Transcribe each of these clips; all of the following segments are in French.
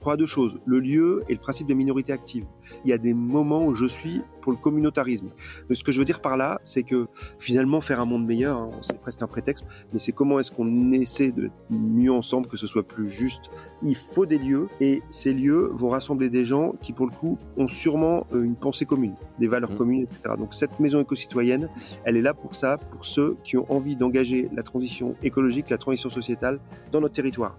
crois à deux choses, le lieu et le principe de minorité active. Il y a des moments où je suis pour le communautarisme. Mais ce que je veux dire par là, c'est que finalement, faire un monde meilleur, hein, c'est presque un prétexte, mais c'est comment est-ce qu'on essaie d'être mieux ensemble, que ce soit plus juste. Il faut des lieux, et ces lieux vont rassembler des gens qui, pour le coup, ont sûrement une pensée commune, des valeurs communes, etc. Donc cette maison éco-citoyenne, elle est là pour ça, pour ceux qui ont envie d'engager la transition écologique, la transition sociétale dans notre territoire.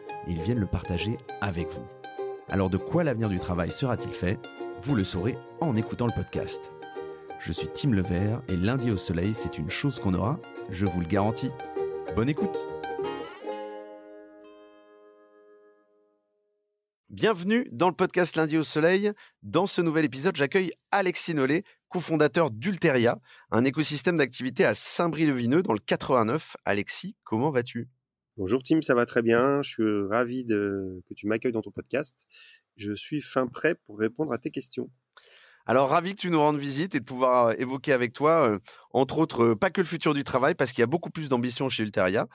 et ils viennent le partager avec vous. Alors de quoi l'avenir du travail sera-t-il fait ? Vous le saurez en écoutant le podcast. Je suis Tim Levert et lundi au soleil, c'est une chose qu'on aura, je vous le garantis. Bonne écoute ! Bienvenue dans le podcast Lundi au Soleil. Dans ce nouvel épisode, j'accueille Alexis Nollet, cofondateur d'Ulterïa, un écosystème d'activité à Saint-Bris-le-Vineux dans le 89. Alexis, comment vas-tu ? Bonjour Tim, ça va très bien. Je suis ravi que tu m'accueilles dans ton podcast. Je suis fin prêt pour répondre à tes questions. Alors, ravi que tu nous rendes visite et de pouvoir évoquer avec toi, entre autres, pas que le futur du travail, parce qu'il y a beaucoup plus d'ambition chez Ulterïa.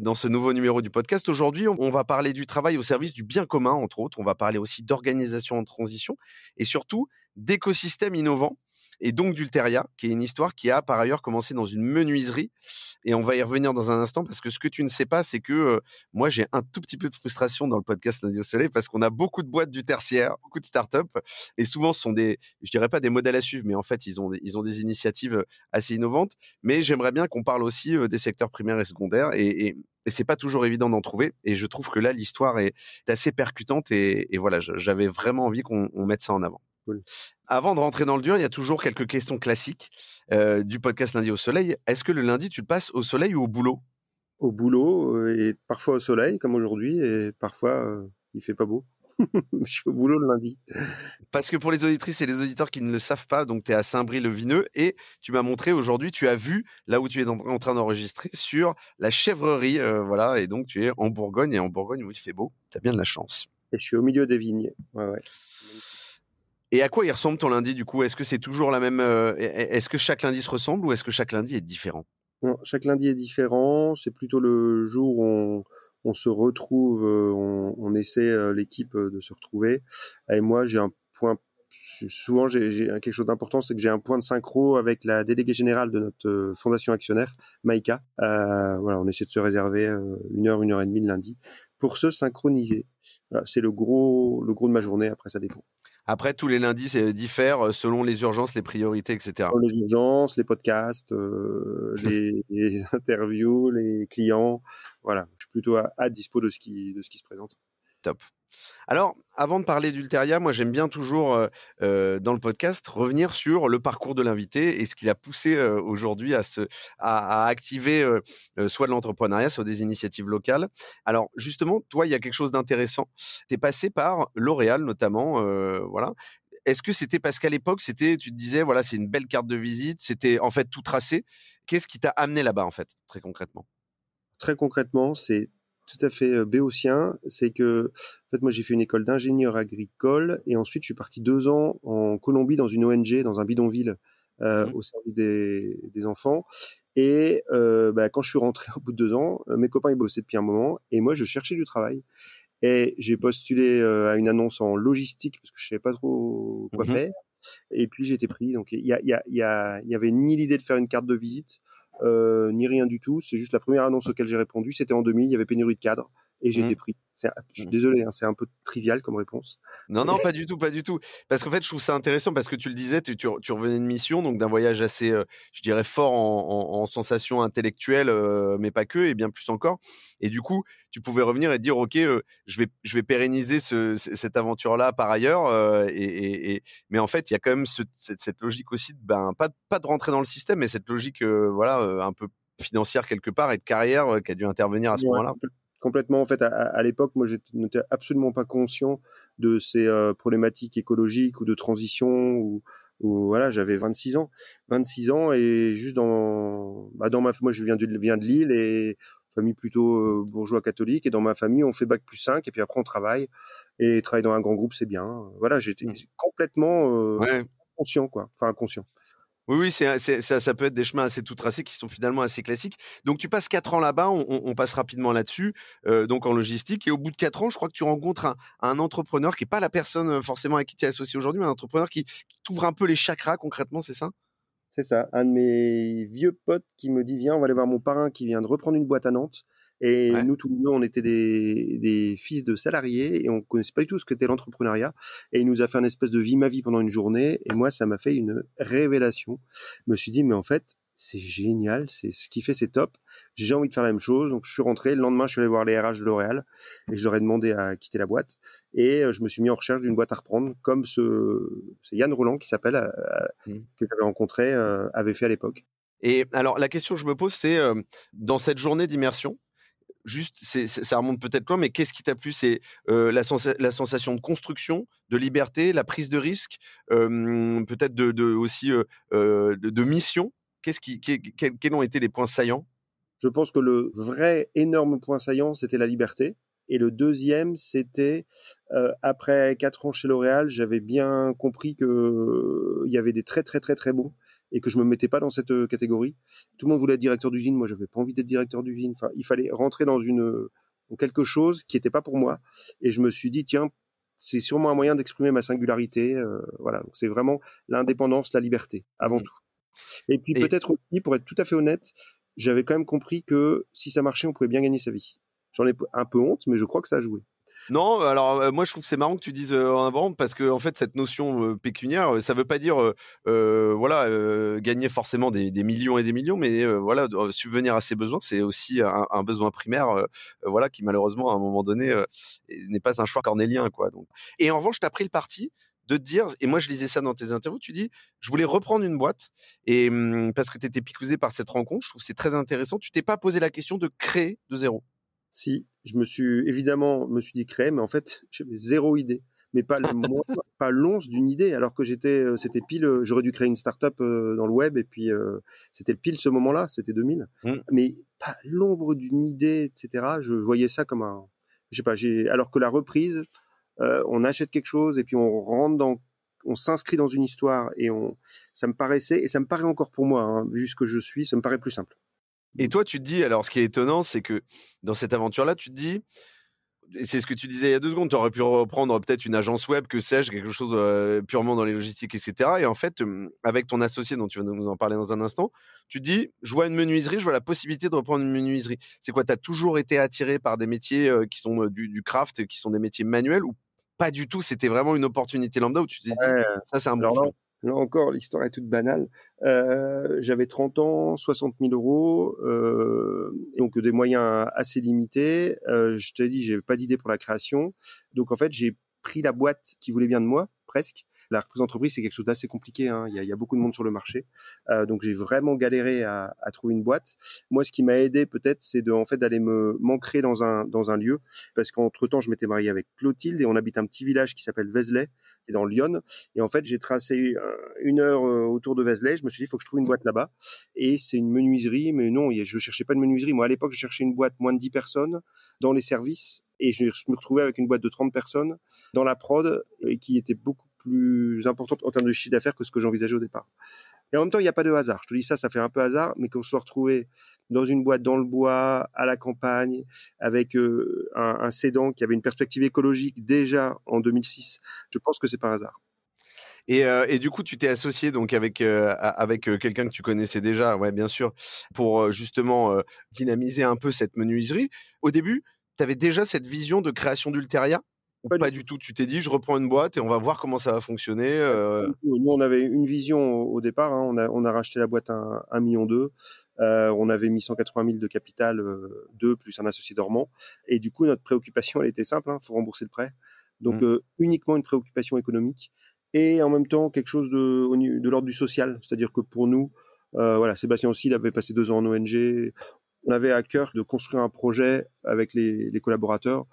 Dans ce nouveau numéro du podcast, aujourd'hui, on va parler du travail au service du bien commun, entre autres. On va parler aussi d'organisation en transition et surtout d'écosystèmes innovants. Et donc d'Ulterïa, qui est une histoire qui a par ailleurs commencé dans une menuiserie. Et on va y revenir dans un instant, parce que ce que tu ne sais pas, c'est que moi, j'ai un tout petit peu de frustration dans le podcast Lundi au Soleil, parce qu'on a beaucoup de boîtes du tertiaire, beaucoup de startups, et souvent, ce sont des, je dirais pas des modèles à suivre, mais en fait, ils ont des initiatives assez innovantes. Mais j'aimerais bien qu'on parle aussi des secteurs primaires et secondaires, et c'est pas toujours évident d'en trouver. Et je trouve que là, l'histoire est assez percutante, et voilà, j'avais vraiment envie qu'on mette ça en avant. Cool. Avant de rentrer dans le dur, il y a toujours quelques questions classiques du podcast Lundi au Soleil. Est-ce que le lundi, tu le passes au soleil ou au boulot ? Au boulot, et parfois au soleil, comme aujourd'hui, et parfois, il fait pas beau. Je suis au boulot le lundi. Parce que pour les auditrices et les auditeurs qui ne le savent pas, donc tu es à Saint-Bris-le-Vineux et tu m'as montré aujourd'hui, tu as vu là où tu es en train d'enregistrer sur la chèvrerie. Voilà, et donc tu es en Bourgogne, et en Bourgogne où il fait beau. Tu as bien de la chance. Et je suis au milieu des vignes. Ouais. Et à quoi il ressemble ton lundi du coup ? Est-ce que c'est toujours la même Est-ce que chaque lundi se ressemble ou est-ce que chaque lundi est différent ? Non, chaque lundi est différent. C'est plutôt le jour où on se retrouve, on essaie l'équipe de se retrouver. Et moi, j'ai un point. Souvent, j'ai quelque chose d'important, c'est que j'ai un point de synchro avec la déléguée générale de notre fondation actionnaire, Maïka. Voilà, on essaie de se réserver une heure et demie le lundi pour se synchroniser. Voilà, c'est le gros de ma journée. Après, ça dépend. Après, tous les lundis, c'est diffère selon les urgences, les priorités, etc. Les urgences, les podcasts, les interviews, les clients. Voilà, je suis plutôt à dispo de ce qui se présente. Top. Alors, avant de parler d'Ulterïa, moi j'aime bien toujours dans le podcast revenir sur le parcours de l'invité et ce qui l'a poussé aujourd'hui à activer soit de l'entrepreneuriat, soit des initiatives locales. Alors justement, toi, il y a quelque chose d'intéressant. Tu es passé par L'Oréal notamment, voilà. Est-ce que c'était parce qu'à l'époque, tu te disais voilà, c'est une belle carte de visite, c'était en fait tout tracé. Qu'est-ce qui t'a amené là-bas en fait, très concrètement ? Très concrètement, c'est tout à fait béotien, c'est que en fait moi j'ai fait une école d'ingénieur agricole et ensuite je suis parti 2 ans en Colombie dans une ONG, dans un bidonville au service des enfants et quand je suis rentré au bout de 2 ans, mes copains ils bossaient depuis un moment et moi je cherchais du travail et j'ai postulé à une annonce en logistique parce que je savais pas trop quoi faire et puis j'ai été pris, donc il y avait ni l'idée de faire une carte de visite ni rien du tout, c'est juste la première annonce auquel j'ai répondu, c'était en 2000, il y avait pénurie de cadres et j'ai été pris. Je suis désolé, hein, c'est un peu trivial comme réponse. Non, pas du tout. Parce qu'en fait, je trouve ça intéressant parce que tu le disais, tu revenais de mission, donc d'un voyage assez, je dirais, fort en sensations intellectuelles, mais pas que, et bien plus encore. Et du coup, tu pouvais revenir et te dire, OK, je vais pérenniser cette aventure-là par ailleurs. Mais en fait, il y a quand même cette logique aussi, pas de rentrer dans le système, mais cette logique, un peu financière quelque part et de carrière qui a dû intervenir à ce moment-là. Complètement. En fait, à l'époque, moi, je n'étais absolument pas conscient de ces problématiques écologiques ou de transition ou voilà, j'avais 26 ans et juste moi je viens de Lille et famille plutôt bourgeois catholique, et dans ma famille on fait bac plus 5 et puis après on travaille et travailler dans un grand groupe c'est bien. Voilà, j'étais complètement conscient quoi, enfin inconscient. Oui, ça peut être des chemins assez tout tracés qui sont finalement assez classiques. Donc, tu passes 4 ans là-bas, on passe rapidement là-dessus, donc en logistique. Et au bout de 4 ans, je crois que tu rencontres un entrepreneur qui n'est pas la personne forcément à qui tu es associé aujourd'hui, mais un entrepreneur qui t'ouvre un peu les chakras concrètement, c'est ça ? C'est ça. Un de mes vieux potes qui me dit « Viens, on va aller voir mon parrain qui vient de reprendre une boîte à Nantes ». Et nous, tous les deux, on était des fils de salariés et on connaissait pas du tout ce qu'était l'entrepreneuriat. Et il nous a fait une espèce de vie ma vie pendant une journée. Et moi, ça m'a fait une révélation. Je me suis dit, mais en fait, c'est génial. C'est ce qu'il fait, c'est top. J'ai envie de faire la même chose. Donc, je suis rentré. Le lendemain, je suis allé voir les RH de L'Oréal et je leur ai demandé à quitter la boîte. Et je me suis mis en recherche d'une boîte à reprendre comme c'est Yann Roland qui s'appelle, que j'avais rencontré, avait fait à l'époque. Et alors, la question que je me pose, c'est, dans cette journée d'immersion, juste, ça remonte peut-être loin, mais qu'est-ce qui t'a plu ? C'est la sensation de construction, de liberté, la prise de risque, peut-être de mission. Quels ont été les points saillants ? Je pense que le vrai énorme point saillant, c'était la liberté. Et le deuxième, c'était après 4 ans chez L'Oréal, j'avais bien compris que il y avait des très très très très bons et que je me mettais pas dans cette catégorie. Tout le monde voulait être directeur d'usine, moi j'avais pas envie d'être directeur d'usine. Enfin, il fallait rentrer dans quelque chose qui était pas pour moi. Et je me suis dit tiens, c'est sûrement un moyen d'exprimer ma singularité. Voilà, donc c'est vraiment l'indépendance, la liberté avant tout. Et puis peut-être aussi, pour être tout à fait honnête, j'avais quand même compris que si ça marchait, on pouvait bien gagner sa vie. J'en ai un peu honte, mais je crois que ça a joué. Non, alors moi je trouve que c'est marrant que tu dises en avant, parce que en fait cette notion pécuniaire, ça veut pas dire gagner forcément des millions et des millions, mais voilà, subvenir à ses besoins, c'est aussi un besoin primaire, voilà, qui malheureusement à un moment donné n'est pas un choix cornélien quoi. Donc. Et en revanche, t'as pris le parti de te dire, et moi je lisais ça dans tes interviews, tu dis je voulais reprendre une boîte et parce que t'étais picousé par cette rencontre, je trouve que c'est très intéressant. Tu t'es pas posé la question de créer de zéro. Si, je me suis dit créer, mais en fait, j'avais zéro idée, mais pas le moindre, pas l'once d'une idée, alors que c'était pile, j'aurais dû créer une start-up dans le web, et puis c'était pile ce moment-là, c'était 2000, mais pas l'ombre d'une idée, etc. Je voyais ça comme alors que la reprise, on achète quelque chose, et puis on s'inscrit dans une histoire, et ça me paraissait, et ça me paraît encore pour moi, hein, vu ce que je suis, ça me paraît plus simple. Et toi, tu te dis, alors ce qui est étonnant, c'est que dans cette aventure-là, tu te dis, c'est ce que tu disais il y a 2 secondes, tu aurais pu reprendre peut-être une agence web, que sais-je, quelque chose purement dans les logistiques, etc. Et en fait, avec ton associé, dont tu vas nous en parler dans un instant, tu te dis, je vois une menuiserie, je vois la possibilité de reprendre une menuiserie. C'est quoi ? Tu as toujours été attiré par des métiers qui sont du craft, qui sont des métiers manuels, ou pas du tout ? C'était vraiment une opportunité lambda où tu te dis, ça c'est un bon plan. Là encore, l'histoire est toute banale. J'avais 30 ans, 60 000 euros, donc des moyens assez limités. Je te dis, j'avais pas d'idée pour la création. Donc en fait, j'ai pris la boîte qui voulait bien de moi, presque. La reprise d'entreprise, c'est quelque chose d'assez compliqué, hein. Il y a beaucoup de monde sur le marché. Donc j'ai vraiment galéré à trouver une boîte. Moi, ce qui m'a aidé peut-être, c'est d'aller me m'ancrer dans un lieu, parce qu'entre-temps, je m'étais marié avec Clotilde et on habite un petit village qui s'appelle Vézelay, et dans Lyon. Et en fait, j'ai tracé 1 heure autour de Vézelay. Je me suis dit, il faut que je trouve une boîte là-bas. Et c'est une menuiserie, mais non, je cherchais pas de menuiserie. Moi, à l'époque, je cherchais une boîte moins de 10 personnes dans les services, et je me retrouvais avec une boîte de 30 personnes dans la prod, et qui était beaucoup plus importante en termes de chiffre d'affaires que ce que j'envisageais au départ. Et en même temps, il n'y a pas de hasard. Je te dis ça fait un peu hasard, mais qu'on se soit retrouvé dans une boîte dans le bois, à la campagne, avec un cédant qui avait une perspective écologique déjà en 2006, je pense que c'est pas hasard. Et du coup, tu t'es associé donc avec quelqu'un que tu connaissais déjà, ouais, bien sûr, pour justement dynamiser un peu cette menuiserie. Au début, tu avais déjà cette vision de création d'Ulterïa ? Pas du tout. Tu t'es dit, je reprends une boîte et on va voir comment ça va fonctionner. Nous, on avait une vision au départ. Hein. On a racheté la boîte à 1,2 million. On avait mis 180 000 de capital, 2 plus un associé dormant. Et du coup, notre préoccupation, elle était simple. Il faut rembourser le prêt. Donc, uniquement une préoccupation économique. Et en même temps, quelque chose de l'ordre du social. C'est-à-dire que pour nous, Voilà, Sébastien aussi, il avait passé 2 ans en ONG. On avait à cœur de construire un projet avec les collaborateurs.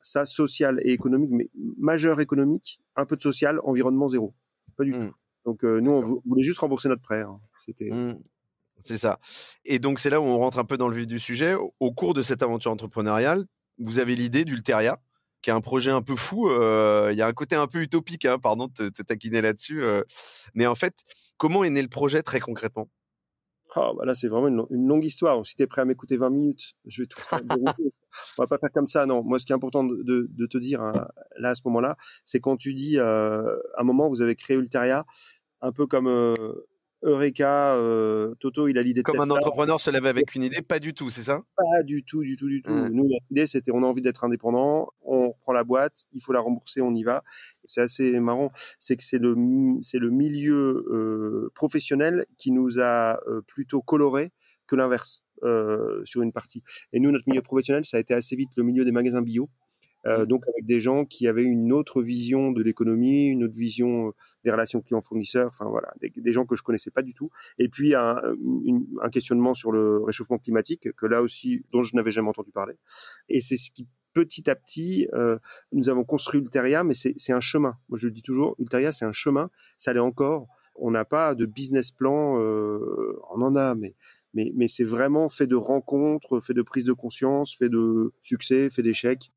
Ça, social et économique, mais majeur économique, un peu de social, environnement zéro. Pas du tout. Donc, nous, on voulait juste rembourser notre prêt. Hein. C'était... C'est ça. Et donc, c'est là où on rentre un peu dans le vif du sujet. Au cours de cette aventure entrepreneuriale, vous avez l'idée d'Ulterïa, qui est un projet un peu fou. Il y a un côté un peu utopique, hein, pardon de te taquiner là-dessus. Mais en fait, comment est né le projet très concrètement ? Ah, bah là, c'est vraiment une longue histoire. Si tu es prêt à m'écouter 20 minutes, je vais tout faire. On va pas faire comme ça, non. Moi, ce qui est important de te dire, hein, là, à ce moment-là, c'est quand tu dis, à un moment, vous avez créé Ulterïa, un peu comme Eureka, Toto, il a l'idée de Tesla. Comme un entrepreneur se lève avec une idée, pas du tout, c'est ça ? Pas du tout, du tout, du tout. Nous, l'idée, c'était, on a envie d'être indépendant, on reprend la boîte, il faut la rembourser, on y va. C'est assez marrant, c'est que c'est le milieu professionnel qui nous a plutôt coloré que l'inverse sur une partie. Et nous, notre milieu professionnel, ça a été assez vite le milieu des magasins bio. Donc avec des gens qui avaient une autre vision de l'économie, une autre vision des relations clients-fournisseurs, enfin voilà, des gens que je connaissais pas du tout. Et puis un questionnement sur le réchauffement climatique que là aussi dont je n'avais jamais entendu parler. Et c'est ce qui petit à petit, nous avons construit Ulterïa, mais c'est un chemin. Moi, je le dis toujours, Ulterïa, c'est un chemin. Ça l'est encore. On n'a pas de business plan. On en a, mais c'est vraiment fait de rencontres, fait de prise de conscience, fait de succès, fait d'échecs.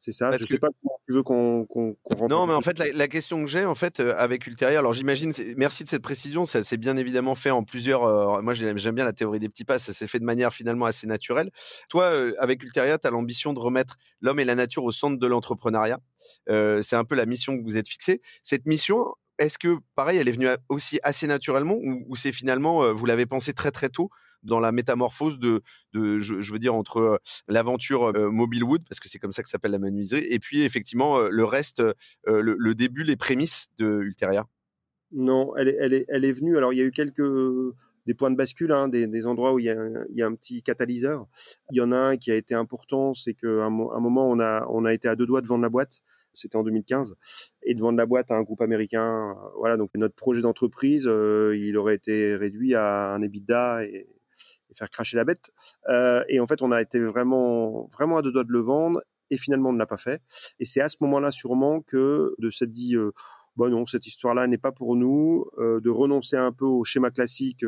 C'est ça. Parce je ne sais pas comment tu veux qu'on rentre. Non, mais en fait, la question que j'ai, en fait, avec Ulterïa, alors j'imagine, merci de cette précision, ça s'est bien évidemment fait en plusieurs. Moi, j'aime bien la théorie des petits pas, ça s'est fait de manière finalement assez naturelle. Toi, avec Ulterïa, tu as l'ambition de remettre l'homme et la nature au centre de l'entrepreneuriat. C'est un peu la mission que vous êtes fixée. Cette mission, est-ce que, pareil, elle est venue aussi assez naturellement ou c'est finalement, vous l'avez pensé très très tôt dans la métamorphose je veux dire, entre l'aventure Mobilewood, parce que c'est comme ça que s'appelle la menuiserie, et puis effectivement le reste, le début, les prémices de Ulterïa. Non, elle est venue. Alors il y a eu des points de bascule, hein, des endroits où il y a un petit catalyseur. Il y en a un qui a été important, c'est qu'à un moment on a été à 2 doigts de vendre la boîte. C'était en 2015, et de vendre la boîte à un groupe américain. Voilà, donc notre projet d'entreprise, il aurait été réduit à un EBITDA et faire cracher la bête. Et en fait, on a été vraiment, vraiment à 2 doigts de le vendre, et finalement, on ne l'a pas fait. Et c'est à ce moment-là, sûrement, que de s'être dit, bon non, cette histoire-là n'est pas pour nous, de renoncer un peu au schéma classique,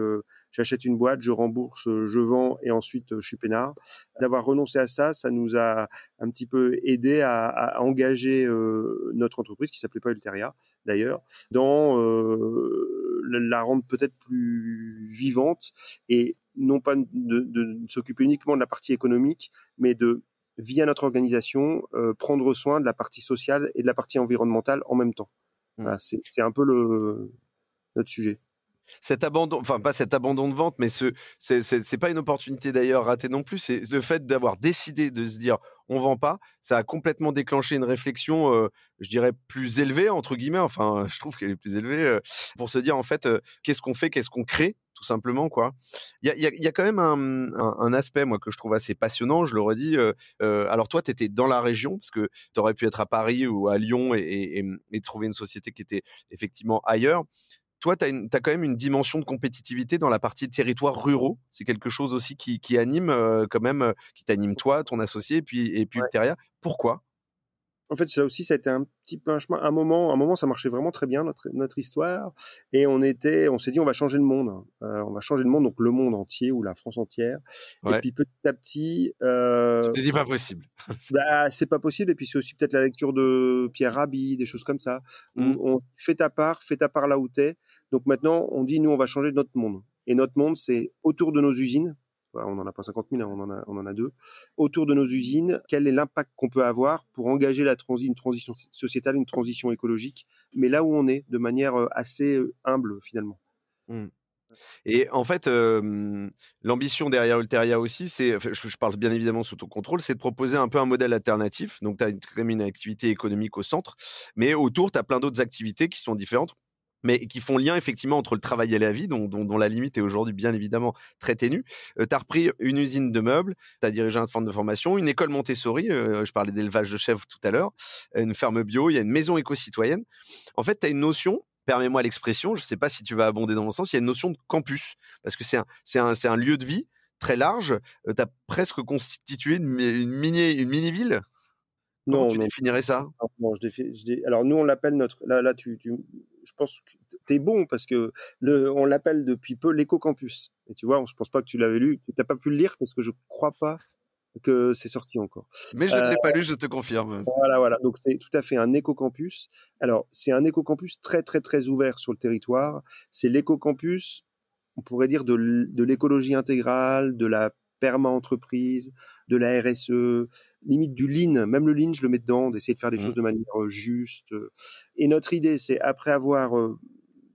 j'achète une boîte, je rembourse, je vends, et ensuite, je suis peinard. D'avoir renoncé à ça, ça nous a un petit peu aidé à engager notre entreprise, qui s'appelait pas Ulterïa, d'ailleurs, dans la rendre peut-être plus vivante, et non pas de s'occuper uniquement de la partie économique, mais de, via notre organisation, prendre soin de la partie sociale et de la partie environnementale en même temps. Voilà, c'est un peu notre sujet. Cet abandon, enfin pas cet abandon de vente, mais c'est pas une opportunité d'ailleurs ratée non plus. C'est le fait d'avoir décidé de se dire on vend pas, ça a complètement déclenché une réflexion, je dirais plus élevée entre guillemets. Enfin, je trouve qu'elle est plus élevée pour se dire en fait qu'est-ce qu'on fait, qu'est-ce qu'on crée. Tout simplement, quoi. Il y a quand même un aspect, moi, que je trouve assez passionnant. Je le redis. Alors, toi, tu étais dans la région parce que tu aurais pu être à Paris ou à Lyon et trouver une société qui était effectivement ailleurs. Toi, tu as quand même une dimension de compétitivité dans la partie territoire ruraux. C'est quelque chose aussi qui anime quand même, qui t'anime toi, ton associé et puis Ulterïa. Pourquoi ? En fait, ça aussi, ça a été un petit peu un chemin. À un moment, ça marchait vraiment très bien, notre histoire. Et on s'est dit, on va changer le monde. On va changer le monde, donc le monde entier ou la France entière. Ouais. Et puis, petit à petit, je te dis pas possible. Bah, c'est pas possible. Et puis, c'est aussi peut-être la lecture de Pierre Rabhi, des choses comme ça. On fais ta part là où t'es. Donc maintenant, on dit, nous, on va changer notre monde. Et notre monde, c'est autour de nos usines. On n'en a pas 50 000, on en a 2. Autour de nos usines, quel est l'impact qu'on peut avoir pour engager une transition sociétale, une transition écologique, mais là où on est, de manière assez humble finalement. Et en fait, l'ambition derrière Ulterïa aussi, je parle bien évidemment sous ton contrôle, c'est de proposer un peu un modèle alternatif. Donc, tu as quand même une activité économique au centre, mais autour, tu as plein d'autres activités qui sont différentes, mais qui font lien effectivement entre le travail et la vie, dont la limite est aujourd'hui bien évidemment très ténue. Tu as repris une usine de meubles, tu as dirigé un centre de formation, une école Montessori, je parlais d'élevage de chèvres tout à l'heure, une ferme bio, il y a une maison éco-citoyenne. En fait, tu as une notion permets-moi l'expression, je ne sais pas si tu vas abonder dans mon sens, il y a une notion de campus, parce que c'est un lieu de vie très large, tu as presque constitué une mini-ville. Non, tu définirais ça? Non, alors nous on l'appelle notre. Là je pense que t'es bon parce que on l'appelle depuis peu l'éco-campus. Et tu vois, je pense pas que tu l'avais lu. T'as pas pu le lire parce que je crois pas que c'est sorti encore. Mais je ne l'ai pas lu, je te confirme. Voilà. Donc c'est tout à fait un éco-campus. Alors c'est un éco-campus très très très ouvert sur le territoire. C'est l'éco-campus, on pourrait dire de l'écologie intégrale, de la perma-entreprise, de la RSE, limite du lean, même le lean je le mets dedans, d'essayer de faire des choses de manière juste. Et notre idée, c'est après avoir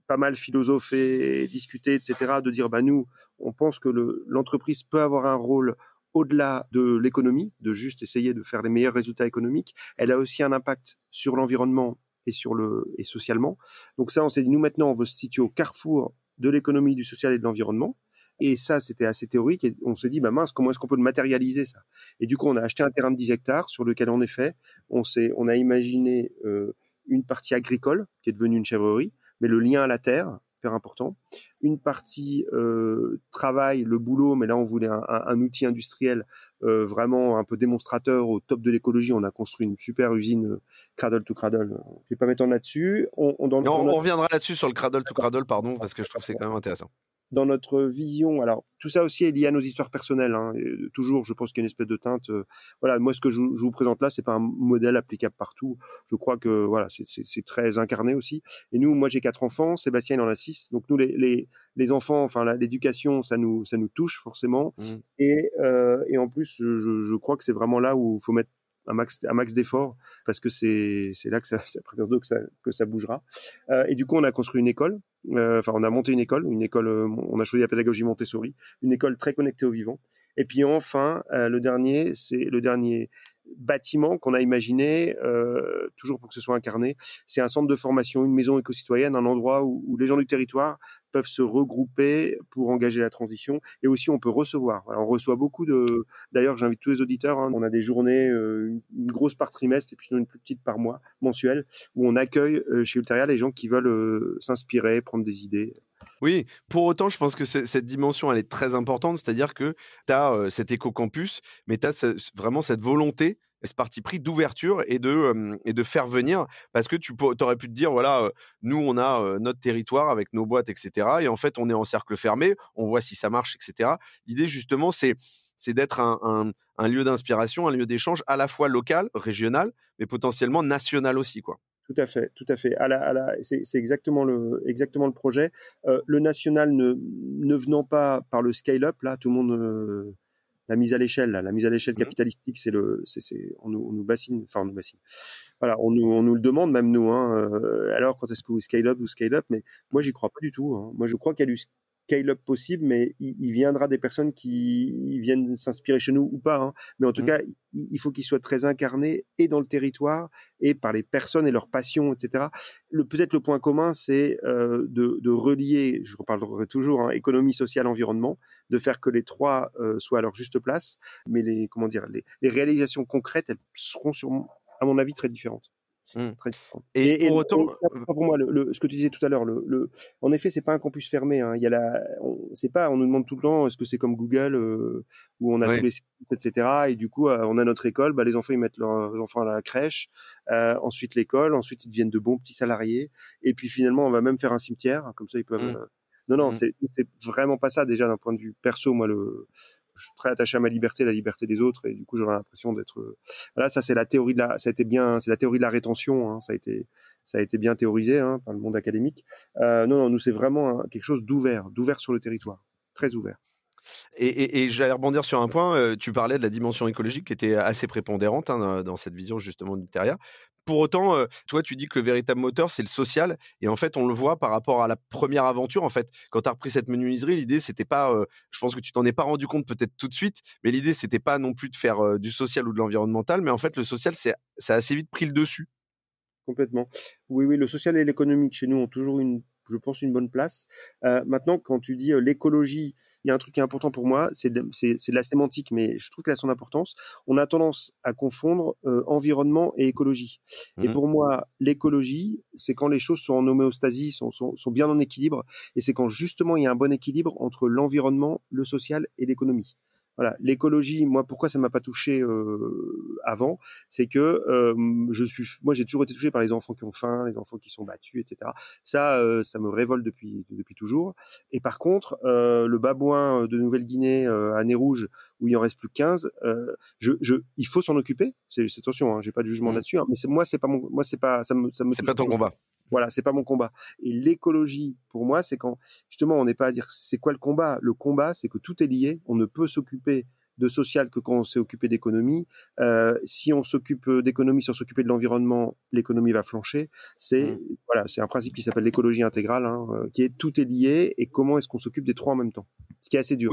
pas mal philosophé, discuté, etc., de dire nous, on pense que l'entreprise peut avoir un rôle au-delà de l'économie, de juste essayer de faire les meilleurs résultats économiques. Elle a aussi un impact sur l'environnement et socialement. Donc ça, on s'est dit, nous maintenant, on veut se situer au carrefour de l'économie, du social et de l'environnement. Et ça, c'était assez théorique. Et on s'est dit, comment est-ce qu'on peut le matérialiser, ça? Et du coup, on a acheté un terrain de 10 hectares sur lequel, en effet, on a imaginé une partie agricole qui est devenue une chèvrerie, mais le lien à la terre, hyper important. Une partie travail, le boulot, mais là, on voulait un outil industriel vraiment un peu démonstrateur au top de l'écologie. On a construit une super usine cradle to cradle. Je vais pas m'étendre là-dessus. On reviendra là-dessus sur le cradle to cradle, pardon, parce que je trouve que c'est quand même intéressant. Dans notre vision, alors tout ça aussi est lié à nos histoires personnelles. Toujours, je pense qu'il y a une espèce de teinte. Moi, ce que je vous présente là, c'est pas un modèle applicable partout. Je crois que c'est très incarné aussi. Et nous, moi, j'ai 4 enfants. Sébastien, il en a 6. Donc nous, les enfants, l'éducation, ça nous touche forcément. Et en plus, je crois que c'est vraiment là où il faut mettre un max d'efforts parce que c'est là que ça bougera. Et du coup, on a construit une école. On a monté une école, on a choisi la pédagogie Montessori, une école très connectée au vivant. Et puis enfin, le dernier bâtiment qu'on a imaginé, toujours pour que ce soit incarné, c'est un centre de formation, une maison éco-citoyenne, un endroit où les gens du territoire peuvent se regrouper pour engager la transition. Et aussi, on peut recevoir. On reçoit beaucoup d'ailleurs, j'invite tous les auditeurs, on a des journées, une grosse par trimestre et puis une plus petite par mois, mensuelle, où on accueille chez Ulterïa les gens qui veulent s'inspirer, prendre des idées. Oui, pour autant, je pense que cette dimension, elle est très importante, c'est-à-dire que tu as cet éco-campus, mais tu as vraiment cette volonté, ce parti pris d'ouverture et de faire venir, parce que tu aurais pu te dire, nous, on a notre territoire avec nos boîtes, etc. Et en fait, on est en cercle fermé, on voit si ça marche, etc. L'idée, justement, c'est d'être un lieu d'inspiration, un lieu d'échange à la fois local, régional, mais potentiellement national aussi, quoi. Tout à fait. C'est exactement le projet. Le national ne venant pas par le scale-up, là, tout le monde... la mise à l'échelle, la mise à l'échelle capitalistique, on nous bassine. Voilà, on nous le demande même nous. Alors quand est-ce que vous scale up? Mais moi j'y crois pas du tout. Moi je crois qu'il y a du scale up possible, mais il viendra des personnes qui viennent s'inspirer chez nous ou pas. Mais en tout cas, il faut qu'il soit très incarné et dans le territoire et par les personnes et leurs passions, etc. Peut-être le point commun, c'est de relier, je reparlerai toujours, économie, sociale, environnement, de faire que les trois soient à leur juste place. Mais les réalisations concrètes, elles seront sûrement, à mon avis, très différentes. Et pour autant, pour moi, ce que tu disais tout à l'heure, en effet, c'est pas un campus fermé. On nous demande tout le temps, est-ce que c'est comme Google où on a tous les services, etc. Et du coup, on a notre école. Les enfants, ils mettent leurs enfants à la crèche, ensuite l'école, ensuite ils deviennent de bons petits salariés. Et puis finalement, on va même faire un cimetière, comme ça ils peuvent. Non, c'est vraiment pas ça. Déjà d'un point de vue perso, moi je suis très attaché à ma liberté, la liberté des autres, et du coup, j'aurais l'impression d'être. Voilà, ça c'est la théorie de la. Ça a été bien, c'est la théorie de la rétention. Ça a été bien théorisé par le monde académique. Non, nous c'est vraiment quelque chose d'ouvert sur le territoire, très ouvert. Et j'allais rebondir sur un point. Tu parlais de la dimension écologique qui était assez prépondérante dans cette vision justement d'Ulterïa. Pour autant, toi, tu dis que le véritable moteur, c'est le social. Et en fait, on le voit par rapport à la première aventure. En fait, quand tu as repris cette menuiserie, l'idée, c'était pas, je pense que tu t'en es pas rendu compte peut-être tout de suite, mais l'idée, c'était pas non plus de faire du social ou de l'environnemental. Mais en fait, le social, ça a assez vite pris le dessus. Complètement. Oui, le social et l'économique chez nous ont toujours une je pense, une bonne place. Maintenant, quand tu dis l'écologie, il y a un truc qui est important pour moi, c'est de la sémantique, mais je trouve qu'elle a son importance. On a tendance à confondre environnement et écologie. Mmh. Et pour moi, l'écologie, c'est quand les choses sont en homéostasie, sont bien en équilibre, et c'est quand justement il y a un bon équilibre entre l'environnement, le social et l'économie. Voilà, l'écologie, moi, pourquoi ça m'a pas touché avant, c'est que moi, j'ai toujours été touché par les enfants qui ont faim, les enfants qui sont battus, etc. Ça, ça me révolte depuis toujours. Et par contre, le babouin de Nouvelle-Guinée à nez rouge, où il en reste plus 15, il faut s'en occuper. C'est attention, hein, j'ai pas de jugement là-dessus, hein, mais c'est pas ton combat. Voilà, c'est pas mon combat. Et l'écologie, pour moi, c'est quand, justement, on n'est pas à dire c'est quoi le combat. Le combat, c'est que tout est lié. On ne peut s'occuper de social que quand on s'est occupé d'économie. Si on s'occupe d'économie sans s'occuper de l'environnement, l'économie va flancher. C'est un principe qui s'appelle l'écologie intégrale, hein, qui est tout est lié et comment est-ce qu'on s'occupe des trois en même temps. Ce qui est assez dur.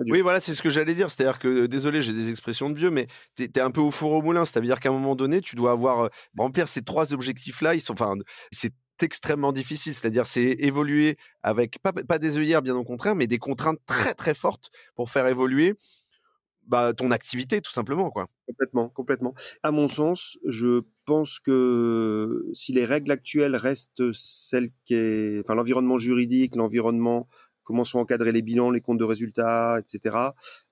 Oui, voilà, c'est ce que j'allais dire. C'est-à-dire que, désolé, j'ai des expressions de vieux, mais t'es un peu au four au moulin. C'est-à-dire qu'à un moment donné, tu dois remplir ces trois objectifs-là. C'est extrêmement difficile. C'est-à-dire, c'est évoluer avec, pas des œillères, bien au contraire, mais des contraintes très, très fortes pour faire évoluer ton activité, tout simplement, quoi. Complètement. À mon sens, je pense que si les règles actuelles restent celles qui est, l'environnement juridique, comment sont encadrés les bilans, les comptes de résultats, etc.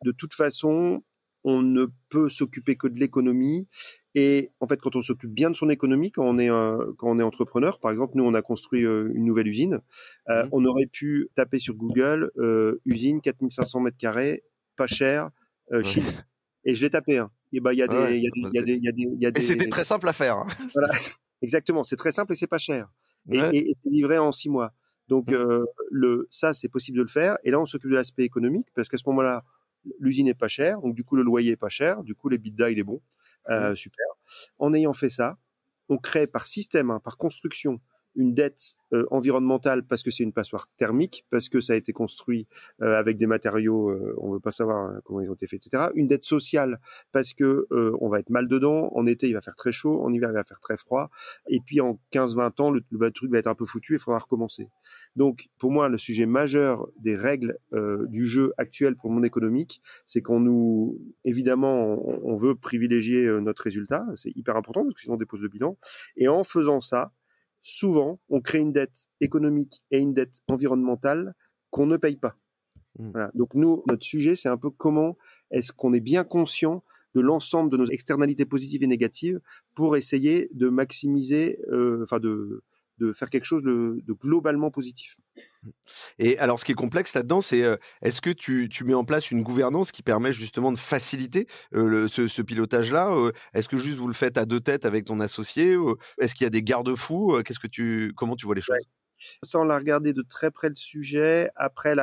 De toute façon, on ne peut s'occuper que de l'économie. Et en fait, quand on s'occupe bien de son économie, quand on est entrepreneur, par exemple, nous, on a construit une nouvelle usine. On aurait pu taper sur Google usine 4500 mètres carrés, pas cher, Chine. Et je l'ai tapé. Hein. Et ben, il y a des. Et c'était très simple à faire. Hein. Voilà. Exactement. C'est très simple et c'est pas cher. Ouais. Et c'est livré en 6 mois. Donc, ça, c'est possible de le faire. Et là, on s'occupe de l'aspect économique parce qu'à ce moment-là, l'usine est pas chère. Donc, du coup, le loyer est pas cher. Du coup, l'EBITDA, il est bon. Super. En ayant fait ça, on crée par système, par construction, une dette environnementale parce que c'est une passoire thermique, parce que ça a été construit avec des matériaux, on veut pas savoir comment ils ont été faits, etc. Une dette sociale parce que on va être mal dedans, en été il va faire très chaud, en hiver il va faire très froid, et puis en 15-20 ans le truc va être un peu foutu et il faudra recommencer. Donc pour moi le sujet majeur des règles du jeu actuel pour le monde économique, c'est qu'on nous, évidemment, on veut privilégier notre résultat, c'est hyper important parce que sinon on dépose le bilan, et en faisant ça, souvent, on crée une dette économique et une dette environnementale qu'on ne paye pas. Voilà. Donc nous, notre sujet, c'est un peu comment est-ce qu'on est bien conscient de l'ensemble de nos externalités positives et négatives pour essayer de maximiser, de faire quelque chose de globalement positif. Et alors, ce qui est complexe là-dedans, c'est est-ce que tu mets en place une gouvernance qui permet justement de faciliter ce pilotage-là? Est-ce que juste vous le faites à deux têtes avec ton associé? Est-ce qu'il y a des garde-fous? Comment tu vois les choses? Ça, on l'a regardé de très près le sujet. Après,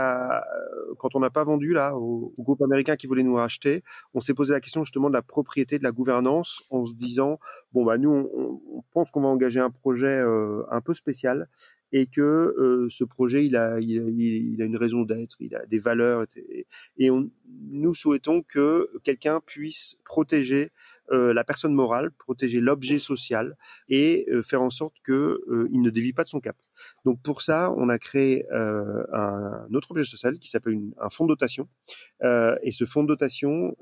quand on n'a pas vendu là au groupe américain qui voulait nous racheter, on s'est posé la question justement de la propriété, de la gouvernance, en se disant nous, on pense qu'on va engager un projet un peu spécial et que ce projet, il a une raison d'être, il a des valeurs, et nous souhaitons que quelqu'un puisse protéger la personne morale, protéger l'objet social et faire en sorte que il ne dévie pas de son cap. Donc pour ça, on a créé un autre objet social qui s'appelle un fonds de dotation. Et ce fonds de dotation,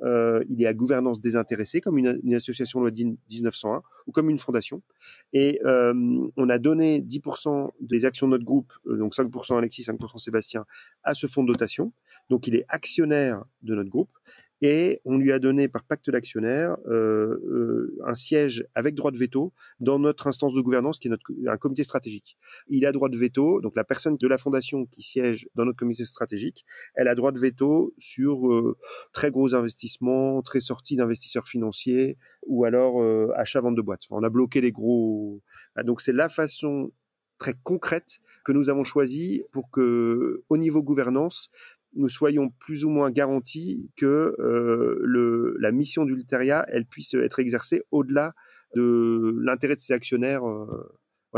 il est à gouvernance désintéressécomme une association loi 1901 ou comme une fondation. Et on a donné 10% des actions de notre groupe, donc 5% Alexis, 5% Sébastien, à ce fonds de dotation. Donc il est actionnaire de notre groupe. Et on lui a donné par pacte d'actionnaire un siège avec droit de veto dans notre instance de gouvernance qui est un comité stratégique. Il a droit de veto, donc la personne de la fondation qui siège dans notre comité stratégique, elle a droit de veto sur très gros investissements, très sorties d'investisseurs financiers ou alors achat-vente de boîtes. Enfin, on a bloqué les gros... Donc c'est la façon très concrète que nous avons choisie pour que, au niveau gouvernance, nous soyons plus ou moins garantis que la mission d'Ulterïa, elle puisse être exercée au-delà de l'intérêt de ses actionnaires,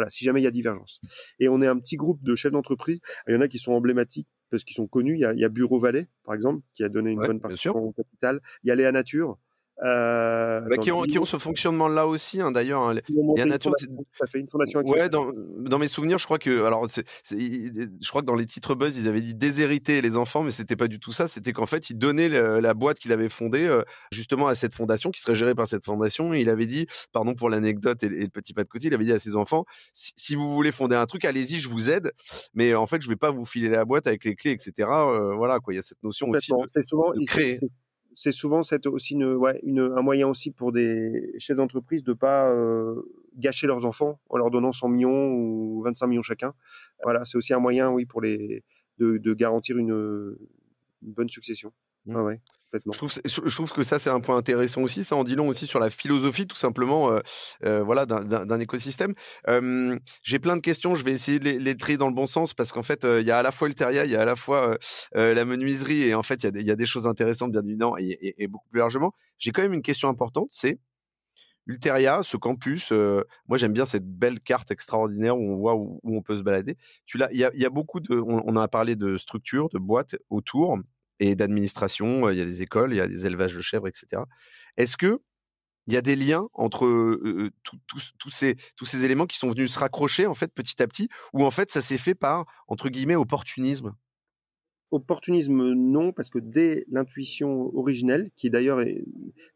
si jamais il y a divergence. Et on est un petit groupe de chefs d'entreprise, il y en a qui sont emblématiques parce qu'ils sont connus, il y a Bureau Vallée, par exemple, qui a donné une bonne partie de son capital, il y a Léa Nature, Qui ont ce fonctionnement-là aussi, hein, d'ailleurs. Hein, Léa Nature, ça fait une fondation. Ouais, dans mes souvenirs, je crois que, alors, je crois que dans les titres buzz, ils avaient dit déshériter les enfants, mais c'était pas du tout ça. C'était qu'en fait, ils donnaient la boîte qu'il avait fondée justement à cette fondation, qui serait gérée par cette fondation. Et il avait dit, pardon pour l'anecdote et le petit pas de côté, il avait dit à ses enfants, si vous voulez fonder un truc, allez-y, je vous aide, mais en fait, je vais pas vous filer la boîte avec les clés, etc. Voilà quoi. Il y a cette notion aussi de créer. C'est souvent aussi un moyen aussi pour des chefs d'entreprise de ne pas gâcher leurs enfants en leur donnant 100 millions ou 25 millions chacun. Voilà, c'est aussi un moyen, oui, pour de garantir une bonne succession. Mmh. Ah ouais. Je trouve que ça, c'est un point intéressant aussi. Ça en dit long aussi sur la philosophie, tout simplement, d'un écosystème. J'ai plein de questions. Je vais essayer de les trier dans le bon sens parce qu'en fait, il y a à la fois Ulterïa, il y a à la fois la menuiserie et en fait, il y a des choses intéressantes, bien évidemment, et beaucoup plus largement. J'ai quand même une question importante, c'est Ulterïa, ce campus. Moi, j'aime bien cette belle carte extraordinaire où on voit où on peut se balader. Il y a beaucoup de... On a parlé de structures, de boîtes autour... et d'administration, il y a des écoles, il y a des élevages de chèvres, etc. Est-ce qu'il y a des liens entre tous ces éléments qui sont venus se raccrocher en fait, petit à petit, ou en fait ça s'est fait par, entre guillemets, opportunisme ? Opportunisme, non, parce que dès l'intuition originelle, qui d'ailleurs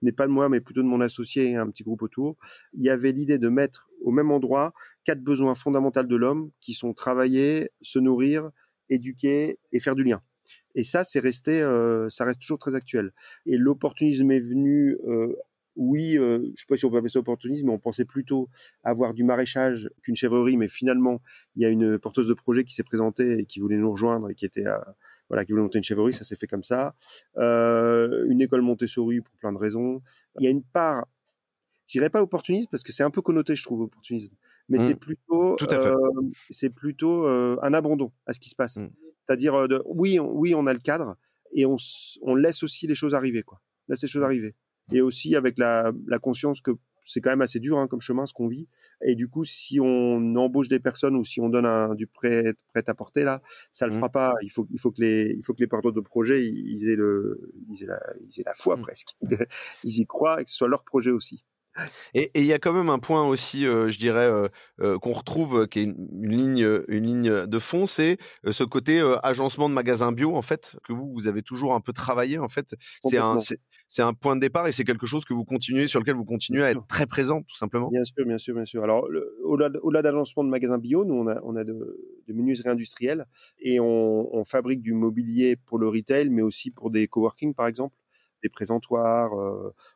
n'est pas de moi, mais plutôt de mon associé et un petit groupe autour, il y avait l'idée de mettre au même endroit 4 besoins fondamentaux de l'homme qui sont travailler, se nourrir, éduquer et faire du lien. Et ça, ça reste toujours très actuel. Et l'opportunisme est venu, je ne sais pas si on peut appeler ça opportunisme, mais on pensait plutôt avoir du maraîchage qu'une chèvrerie, mais finalement, il y a une porteuse de projet qui s'est présentée et qui voulait nous rejoindre et qui voulait monter une chèvrerie, ça s'est fait comme ça. Une école Montessori pour plein de raisons. Il y a une part, je dirais pas opportunisme parce que c'est un peu connoté, je trouve, opportunisme, mais c'est plutôt un abandon à ce qui se passe. Mmh. C'est-à-dire, on a le cadre et on laisse aussi les choses arriver, quoi. Laisse les choses arriver. Et aussi avec la conscience que c'est quand même assez dur, hein, comme chemin, ce qu'on vit. Et du coup, si on embauche des personnes ou si on donne du prêt-à-porter, là, ça le fera pas. Il faut que les porteurs de projet, ils aient la foi presque. Ils y croient et que ce soit leur projet aussi. Et il y a quand même un point aussi, je dirais, qu'on retrouve, qui est une ligne de fond, c'est ce côté agencement de magasin bio, en fait, que vous avez toujours un peu travaillé, en fait. C'est un point de départ et c'est quelque chose que vous continuez, sur lequel vous continuez à être très présent, tout simplement. Bien sûr. Alors, au-delà d'agencement de magasin bio, nous, on a de menuiseries industrielles et on fabrique du mobilier pour le retail, mais aussi pour des coworking, par exemple. Des présentoirs,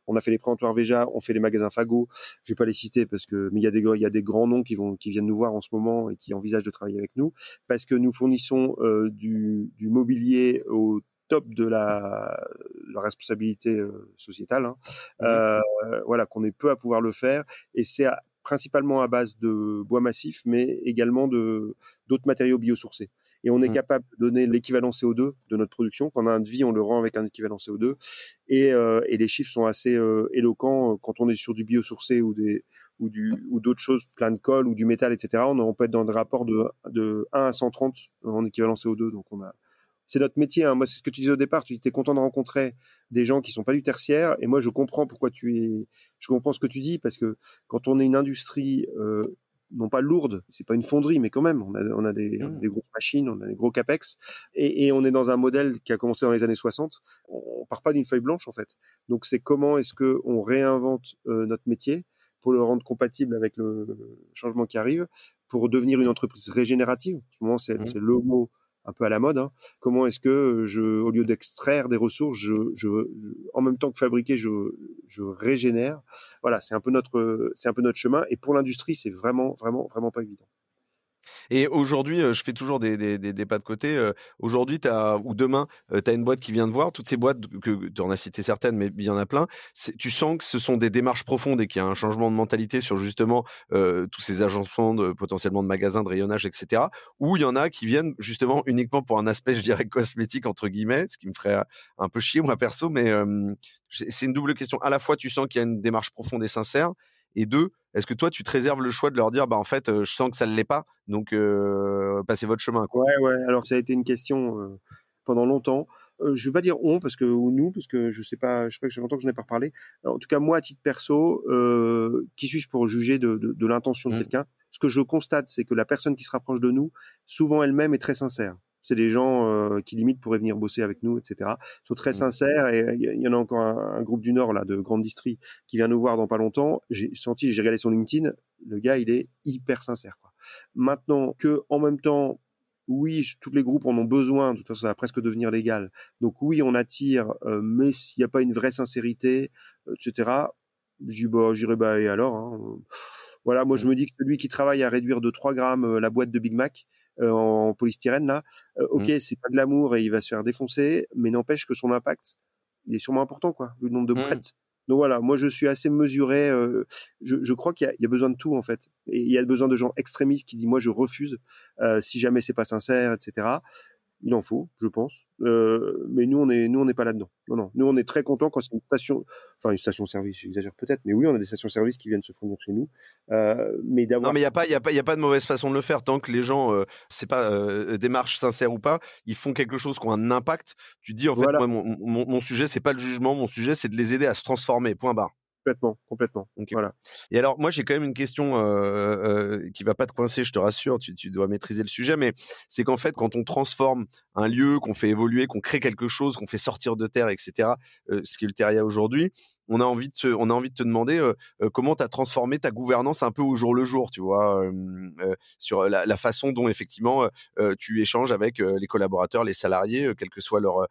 on a fait les présentoirs Véja, on fait les magasins Fagot, je vais pas les citer mais il y a des grands noms qui viennent nous voir en ce moment et qui envisagent de travailler avec nous parce que nous fournissons du mobilier au top de la responsabilité sociétale, hein. Voilà, qu'on est peu à pouvoir le faire et c'est principalement à base de bois massif mais également d'autres matériaux biosourcés. Et on est capable de donner l'équivalent CO2 de notre production. Quand on a un devis, on le rend avec un équivalent CO2. Et les chiffres sont assez éloquents. Quand on est sur du biosourcé ou d'autres choses, plein de colle ou du métal, etc., on peut être dans des rapports de 1 à 130 en équivalent CO2. Donc c'est notre métier, hein. Moi, c'est ce que tu disais au départ. Tu étais content de rencontrer des gens qui sont pas du tertiaire. Et moi, je comprends je comprends ce que tu dis parce que quand on est une industrie, non pas lourde, c'est pas une fonderie, mais quand même, on a des grosses machines, on a des gros capex, et on est dans un modèle qui a commencé dans les années 60. On part pas d'une feuille blanche, en fait. Donc, c'est comment est-ce que on réinvente notre métier pour le rendre compatible avec le changement qui arrive, pour devenir une entreprise régénérative. En ce moment, c'est le mot un peu à la mode, hein. Comment est-ce que au lieu d'extraire des ressources, en même temps que fabriquer, je régénère. Voilà, c'est un peu notre chemin. Et pour l'industrie, c'est vraiment, vraiment, vraiment pas évident. Et aujourd'hui, je fais toujours des pas de côté. Aujourd'hui, ou demain, tu as une boîte qui vient te voir. Toutes ces boîtes, que tu en as cité certaines, mais il y en a plein. Tu sens que ce sont des démarches profondes et qu'il y a un changement de mentalité sur justement tous ces agencements potentiellement de magasins, de rayonnage, etc. Ou il y en a qui viennent justement uniquement pour un aspect, je dirais, cosmétique, entre guillemets, ce qui me ferait un peu chier, moi, perso. Mais c'est une double question. À la fois, tu sens qu'il y a une démarche profonde et sincère. Et 2, est-ce que toi, tu te réserves le choix de leur dire, bah en fait, je sens que ça ne l'est pas, donc passez votre chemin, quoi. Ouais. Alors ça a été une question pendant longtemps. je vais pas dire on parce que ou nous parce que je sais pas que ça fait longtemps que je n'ai pas reparlé. Alors, en tout cas moi à titre perso, qui suis-je pour juger de l'intention de quelqu'un? Ce que je constate, c'est que la personne qui se rapproche de nous, souvent elle-même est très sincère. C'est des gens qui limite pourraient venir bosser avec nous, etc. Ils sont très sincères, et il y en a encore un groupe du Nord là, de grande distrie, qui vient nous voir dans pas longtemps. J'ai regardé son LinkedIn, le gars il est hyper sincère quoi. Maintenant que en même temps, oui, tous les groupes en ont besoin. De toute façon, ça va presque devenir légal. Donc oui, on attire, mais s'il n'y a pas une vraie sincérité, etc. J'irai et alors. Hein. Voilà, moi je me dis que celui qui travaille à réduire de 3 grammes la boîte de Big Mac en polystyrène là, c'est pas de l'amour et il va se faire défoncer, mais n'empêche que son impact, il est sûrement important quoi, vu le nombre de boîtes. Donc voilà, moi je suis assez mesuré. Je crois qu'il y a besoin de tout en fait. Et il y a besoin de gens extrémistes qui disent moi je refuse si jamais c'est pas sincère, etc. Il en faut, je pense. Mais nous on n'est pas là-dedans. Non. Nous on est très contents quand c'est une station-service. J'exagère peut-être, mais oui, on a des stations-service qui viennent se fournir chez nous. Mais d'avoir. Non, mais il y a pas de mauvaise façon de le faire tant que les gens, c'est pas démarche sincère ou pas. Ils font quelque chose qui a un impact. Tu dis en fait, moi, mon sujet c'est pas le jugement, mon sujet c'est de les aider à se transformer. Point barre. Complètement. Okay. Voilà. Et alors, moi, j'ai quand même une question qui va pas te coincer, je te rassure. Tu dois maîtriser le sujet, mais c'est qu'en fait, quand on transforme un lieu, qu'on fait évoluer, qu'on crée quelque chose, qu'on fait sortir de terre, etc., ce qui est Ulterïa aujourd'hui, on a envie de te demander comment t'as transformé ta gouvernance un peu au jour le jour, tu vois, sur la façon dont effectivement tu échanges avec les collaborateurs, les salariés, quel que soit leur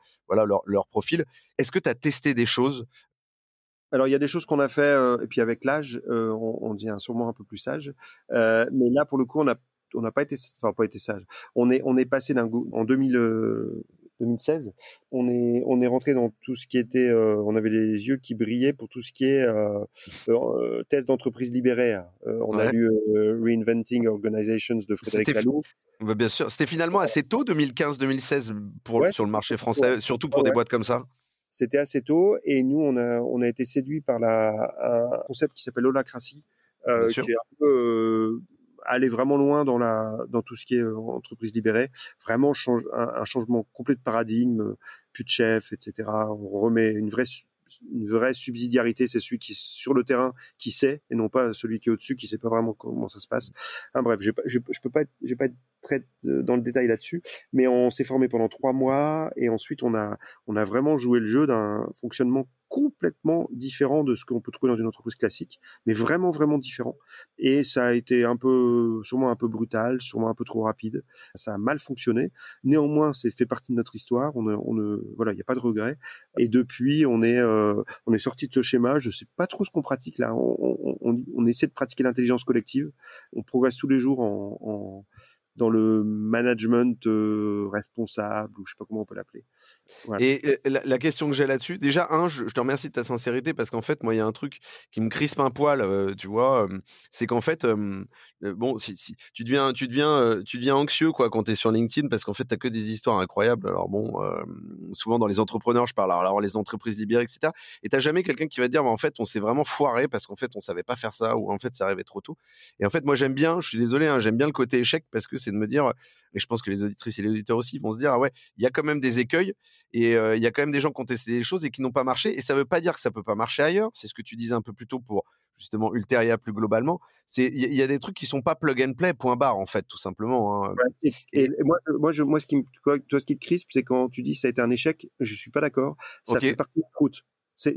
profil. Est-ce que t'as testé des choses? Alors il y a des choses qu'on a fait et puis avec l'âge on devient sûrement un peu plus sage, mais là pour le coup on n'a pas été sage. On est passé d'un goût en 2016, on est rentré dans tout ce qui était on avait les yeux qui brillaient pour tout ce qui est test d'entreprise libérée. A lu Reinventing Organizations de Frédéric Laloux. Bah, bien sûr, c'était finalement assez tôt 2015-2016 sur le marché français, surtout pour des boîtes comme ça. C'était assez tôt et nous on a été séduits par un concept qui s'appelle l'holacratie, qui est un peu aller vraiment loin dans tout ce qui est entreprise libérée, vraiment un changement complet de paradigme, plus de chef, etc. On remet une vraie subsidiarité, c'est celui qui est sur le terrain qui sait et non pas celui qui est au-dessus qui sait pas vraiment comment ça se passe. Hein, bref, je peux pas être très dans le détail là-dessus, mais on s'est formé pendant 3 mois et ensuite on a vraiment joué le jeu d'un fonctionnement complètement différent de ce qu'on peut trouver dans une entreprise classique, mais vraiment vraiment différent. Et ça a été sûrement un peu brutal, sûrement un peu trop rapide. Ça a mal fonctionné. Néanmoins, c'est fait partie de notre histoire. Il y a pas de regret. Et depuis, on est sorti de ce schéma. Je sais pas trop ce qu'on pratique là. On essaie de pratiquer l'intelligence collective. On progresse tous les jours dans le management responsable, ou je sais pas comment on peut l'appeler. Voilà. Et la question que j'ai là-dessus, déjà, je te remercie de ta sincérité, parce qu'en fait, moi, il y a un truc qui me crispe un poil, tu vois, c'est qu'en fait, si tu deviens anxieux quoi quand t'es sur LinkedIn, parce qu'en fait, t'as que des histoires incroyables. Alors bon, souvent dans les entrepreneurs, je parle, alors les entreprises libérées, etc. Et t'as jamais quelqu'un qui va te dire, en fait, on s'est vraiment foiré parce qu'en fait, on savait pas faire ça, ou en fait, ça arrivait trop tôt. Et en fait, moi, j'aime bien, je suis désolé, j'aime bien le côté échec, parce que c'est de me dire, et je pense que les auditrices et les auditeurs aussi vont se dire, ah ouais, il y a quand même des écueils et il y a quand même des gens qui ont testé des choses et qui n'ont pas marché, et ça veut pas dire que ça peut pas marcher ailleurs. C'est ce que tu disais un peu plus tôt pour justement Ulterïa plus globalement. C'est il y a des trucs qui sont pas plug and play point barre en fait, tout simplement. Hein. Ouais, et moi ce qui me, toi ce qui te crispe, c'est quand tu dis ça a été un échec. Je suis pas d'accord. Ça fait partie de la route. C'est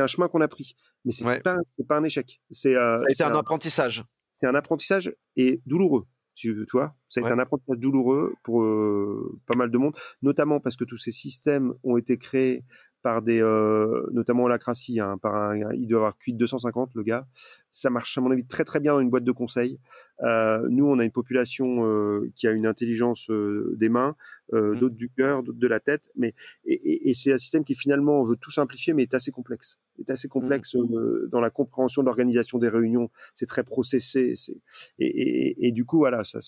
un chemin qu'on a pris, mais c'est pas un échec. C'est un apprentissage. C'est un apprentissage et douloureux, tu vois. Ça a été un apprentissage douloureux pour pas mal de monde, notamment parce que tous ces systèmes ont été créés par des, notamment l'holacratie, hein, il doit avoir cuit 250 le gars. Ça marche à mon avis très très bien dans une boîte de conseil. Nous, on a une population qui a une intelligence des mains, d'autres du cœur, d'autres de la tête, mais et c'est un système qui finalement veut tout simplifier, mais est assez complexe. Dans la compréhension de l'organisation des réunions, c'est très processé. Et du coup, voilà, ça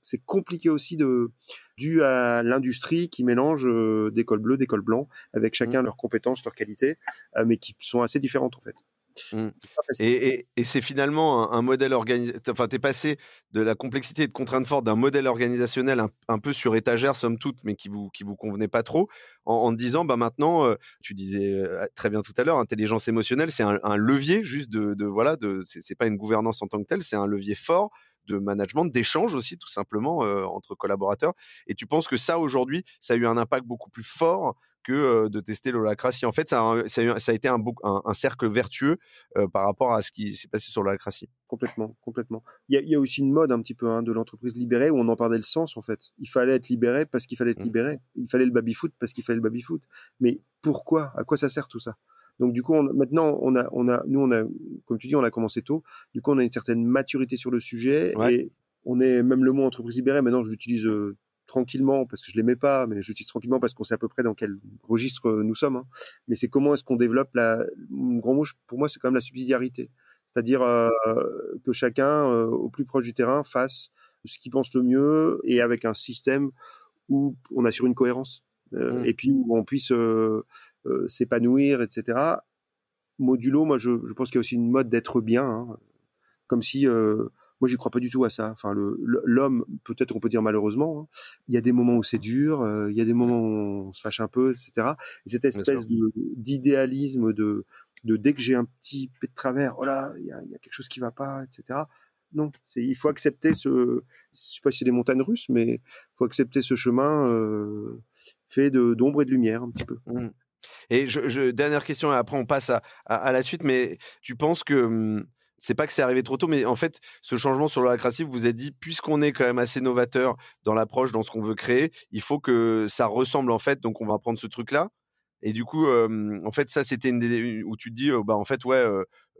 c'est compliqué aussi dû à l'industrie qui mélange des cols bleus, des cols blancs, avec chacun leurs compétences, leurs qualités, mais qui sont assez différentes en fait. Et c'est finalement un modèle organisationnel. Enfin, tu es passé de la complexité et de contraintes fortes d'un modèle organisationnel un peu sur étagère, somme toute, mais qui vous convenait pas trop, en disant bah, maintenant, tu disais très bien tout à l'heure, intelligence émotionnelle, c'est un levier juste de c'est pas une gouvernance en tant que telle, c'est un levier fort de management, d'échange aussi tout simplement entre collaborateurs. Et tu penses que ça aujourd'hui, ça a eu un impact beaucoup plus fort que de tester l'holacratie. En fait, ça a été un cercle vertueux par rapport à ce qui s'est passé sur l'holacratie. Complètement. Il y a aussi une mode un petit peu de l'entreprise libérée où on en perdait le sens en fait. Il fallait être libéré parce qu'il fallait être libéré. Il fallait le baby-foot parce qu'il fallait le baby-foot. Mais pourquoi ? À quoi ça sert tout ça ? Donc du coup, maintenant, nous, comme tu dis, on a commencé tôt. Du coup, on a une certaine maturité sur le sujet et on est même le mot entreprise libérée. Maintenant, je l'utilise tranquillement parce que je l'aimais pas, mais j'utilise tranquillement parce qu'on sait à peu près dans quel registre nous sommes. Hein. Mais c'est comment est-ce qu'on développe le grand mot pour moi, c'est quand même la subsidiarité, c'est-à-dire que chacun au plus proche du terrain fasse ce qu'il pense le mieux et avec un système où on assure une cohérence. Et puis où on puisse s'épanouir, etc. Modulo, moi je pense qu'il y a aussi une mode d'être bien, hein. Comme si moi j'y crois pas du tout à ça. Enfin l'homme, peut-être on peut dire malheureusement, hein. Il y a des moments où c'est dur, il y a des moments où on se fâche un peu, etc. Et cette espèce d'idéalisme de dès que j'ai un petit peu de travers, oh là, il y a quelque chose qui va pas, etc. Non, il faut accepter je sais pas si c'est des montagnes russes, mais faut accepter ce chemin fait d'ombre et de lumière un petit peu. Et dernière question et après on passe à la suite, mais tu penses que c'est pas que c'est arrivé trop tôt, mais en fait ce changement sur l'holacratie, vous vous êtes dit puisqu'on est quand même assez novateur dans l'approche, dans ce qu'on veut créer, il faut que ça ressemble en fait, donc on va prendre ce truc là. Et du coup, en fait, ça, c'était une où tu te dis, bah en fait, ouais,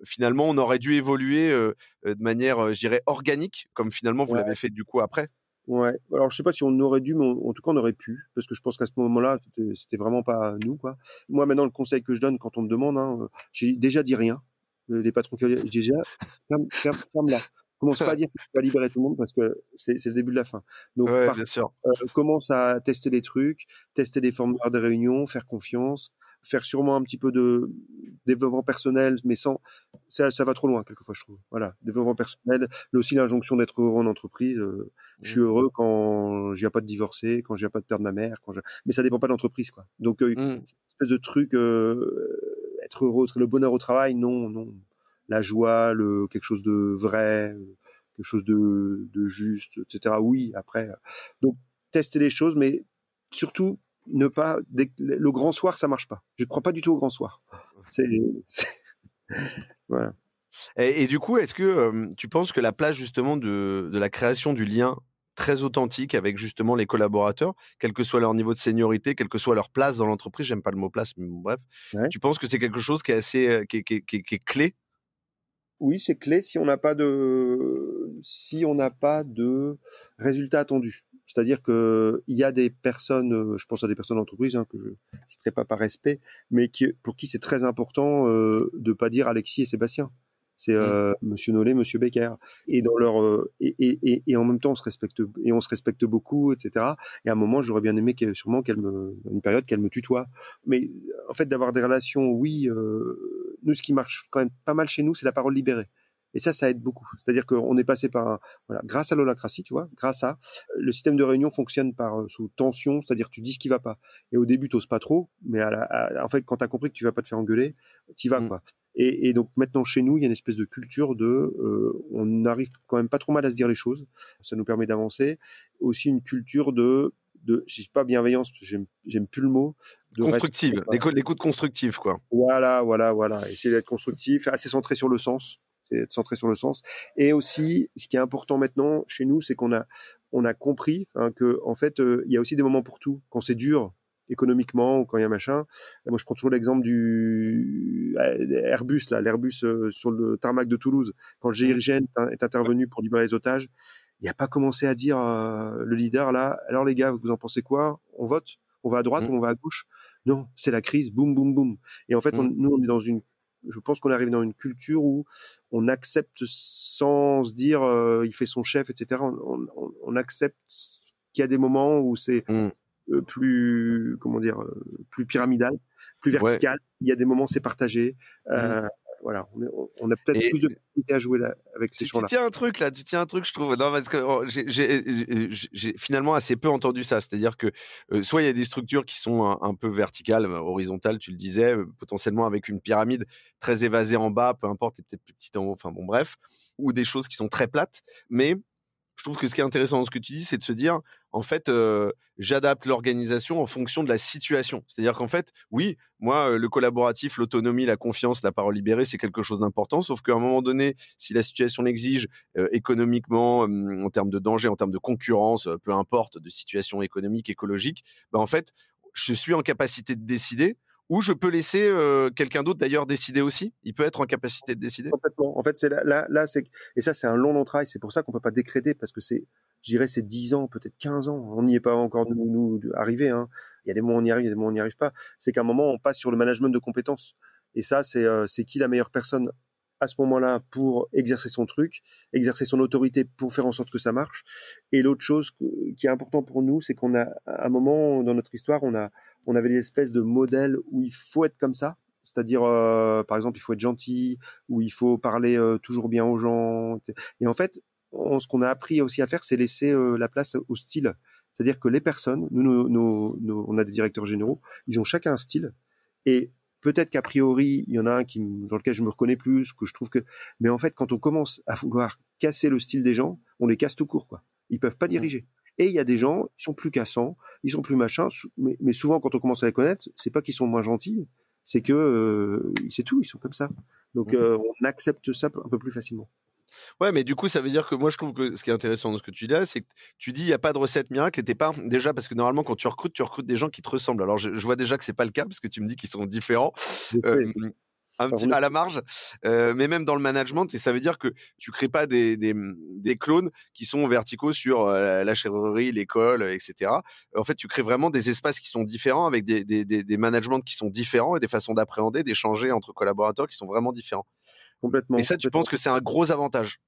finalement, on aurait dû évoluer de manière, je dirais, organique, comme finalement vous l'avez fait du coup après. Ouais. Alors, je sais pas si on aurait dû, mais en tout cas, on aurait pu, parce que je pense qu'à ce moment-là, c'était vraiment pas nous, quoi. Moi, maintenant, le conseil que je donne quand on me demande, hein, j'ai déjà dit rien. Les patrons qui ont déjà ferme là. Commence pas à dire que tu vas libérer tout le monde parce que c'est le début de la fin. Donc, bien sûr. Commence à tester les trucs, tester les formes de réunion, faire confiance, faire sûrement un petit peu de développement personnel, mais sans, ça va trop loin, quelquefois, je trouve. Voilà. Développement personnel, mais aussi l'injonction d'être heureux en entreprise. Je suis heureux quand j'ai pas de divorcer, quand j'ai pas de perdre ma mère, mais ça dépend pas de l'entreprise, quoi. Donc, une espèce de truc, être heureux, le bonheur au travail, non. La joie, quelque chose de vrai, quelque chose de juste, etc. Oui, après. Donc, tester les choses, mais surtout, ne pas, le grand soir, ça marche pas. Je crois pas du tout au grand soir. Voilà. Et du coup, est-ce que tu penses que la place, justement, de la création du lien très authentique avec, justement, les collaborateurs, quel que soit leur niveau de seniorité, quelle que soit leur place dans l'entreprise, j'aime pas le mot place, mais bon, bref. Ouais. Tu penses que c'est quelque chose qui est assez, qui est clé? Oui, c'est clé si on n'a pas de résultats attendus. C'est-à-dire que il y a des personnes, je pense à des personnes d'entreprise, hein, que je citerai pas par respect, mais pour qui c'est très important de pas dire Alexis et Sébastien. C'est Monsieur Nollet, Monsieur Becker, et dans leur et en même temps on se respecte beaucoup, etc. Et à un moment j'aurais bien aimé qu'elle me tutoie. Mais en fait d'avoir des relations, oui. Nous, ce qui marche quand même pas mal chez nous, c'est la parole libérée. Et ça aide beaucoup. C'est-à-dire qu'on est passé par grâce à l'holacratie, tu vois, le système de réunion fonctionne par sous tension, c'est-à-dire tu dis ce qui va pas. Et au début, t'oses pas trop, mais en fait, quand t'as compris que tu vas pas te faire engueuler, t'y vas, quoi. Et donc, maintenant, chez nous, il y a une espèce de culture on arrive quand même pas trop mal à se dire les choses. Ça nous permet d'avancer. Aussi, une culture de je sais pas bienveillance, parce que j'aime plus le mot, de constructive, l'écoute constructive, quoi. Voilà, essayer d'être constructif, assez centré sur le sens, et aussi ce qui est important maintenant chez nous, c'est qu'on a compris, hein, que en fait il y a aussi des moments pour tout, quand c'est dur économiquement ou quand il y a machin. Moi je prends toujours l'exemple du Airbus l'Airbus sur le tarmac de Toulouse, quand le GIGN est intervenu pour libérer les otages. Il n'a pas commencé à dire, le leader, là, alors les gars, vous en pensez quoi ? On vote ? On va à droite ou on va à gauche ? Non, c'est la crise, boum, boum, boum. Et en fait, nous, on est dans je pense qu'on arrive dans une culture où on accepte sans se dire, il fait son chef, etc. On accepte qu'il y a des moments où c'est plus pyramidal, plus vertical. Ouais. Il y a des moments où c'est partagé. voilà, on a peut-être plus de possibilités à jouer là, avec ces champs-là. Tu tiens un truc, je trouve. Non, parce que j'ai finalement assez peu entendu ça. C'est-à-dire que soit il y a des structures qui sont un peu verticales, horizontales, tu le disais, potentiellement avec une pyramide très évasée en bas, peu importe, et peut-être plus petite en haut, enfin bon, bref, ou des choses qui sont très plates. Mais je trouve que ce qui est intéressant dans ce que tu dis, c'est de se dire, en fait, j'adapte l'organisation en fonction de la situation. C'est-à-dire qu'en fait, oui, moi, le collaboratif, l'autonomie, la confiance, la parole libérée, c'est quelque chose d'important. Sauf qu'à un moment donné, si la situation l'exige, économiquement, en termes de danger, en termes de concurrence, peu importe, de situation économique, écologique, ben en fait, je suis en capacité de décider. Ou je peux laisser quelqu'un d'autre d'ailleurs décider aussi. Il peut être en capacité de décider. Complètement. En fait, c'est là, c'est et ça, c'est un long travail. C'est pour ça qu'on peut pas décréter parce que c'est 10 ans, peut-être 15 ans. On n'y est pas encore nous arrivés. Hein. Il y a des moments où on y arrive, il y a des moments où on n'y arrive pas. C'est qu'à un moment, on passe sur le management de compétences. Et ça, c'est qui la meilleure personne à ce moment-là pour exercer son truc, exercer son autorité pour faire en sorte que ça marche. Et l'autre chose qui est important pour nous, c'est qu'on a à un moment dans notre histoire, on avait l'espèce de modèle où il faut être comme ça, c'est-à-dire, par exemple, il faut être gentil, où il faut parler toujours bien aux gens. Etc. Et en fait, ce qu'on a appris aussi à faire, c'est laisser la place au style. C'est-à-dire que les personnes, nous, on a des directeurs généraux, ils ont chacun un style. Et peut-être qu'a priori, il y en a un dans lequel je me reconnais plus, que je trouve que... Mais en fait, quand on commence à vouloir casser le style des gens, on les casse tout court, quoi. Ils peuvent pas diriger. Et il y a des gens qui sont plus cassants, ils sont plus machins, mais souvent quand on commence à les connaître, c'est pas qu'ils sont moins gentils, c'est que c'est tout, ils sont comme ça. Donc on accepte ça un peu plus facilement. Ouais, mais du coup, ça veut dire que moi, je trouve que ce qui est intéressant dans ce que tu dis là, c'est que tu dis il n'y a pas de recette miracle et t'es pas déjà parce que normalement quand tu recrutes des gens qui te ressemblent. Alors je vois déjà que c'est pas le cas parce que tu me dis qu'ils sont différents. Un petit à la marge, mais même dans le management, et ça veut dire que tu crées pas des clones qui sont verticaux sur la chirurgie, l'école, etc. En fait, tu crées vraiment des espaces qui sont différents avec des managements qui sont différents et des façons d'appréhender, d'échanger entre collaborateurs qui sont vraiment différents. Complètement. Et ça, tu penses que c'est un gros avantage?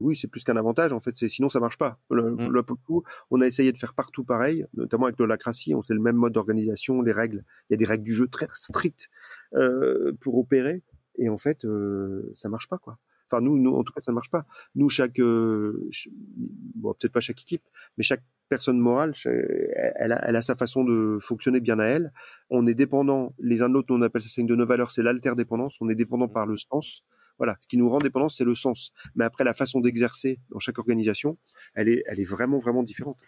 Oui, c'est plus qu'un avantage, en fait, sinon ça marche pas. Là, pour le coup, on a essayé de faire partout pareil, notamment avec l'holacratie, on sait le même mode d'organisation, les règles. Il y a des règles du jeu très strictes pour opérer, et en fait, ça marche pas, quoi. Enfin, nous, en tout cas, ça ne marche pas. Nous, peut-être pas chaque équipe, mais chaque personne morale, elle a sa façon de fonctionner bien à elle. On est dépendants les uns de l'autre, on appelle ça, c'est une de nos valeurs, c'est l'alterdépendance, on est dépendant par le sens. Voilà, ce qui nous rend dépendants, c'est le sens. Mais après, la façon d'exercer dans chaque organisation, elle est vraiment, vraiment différente.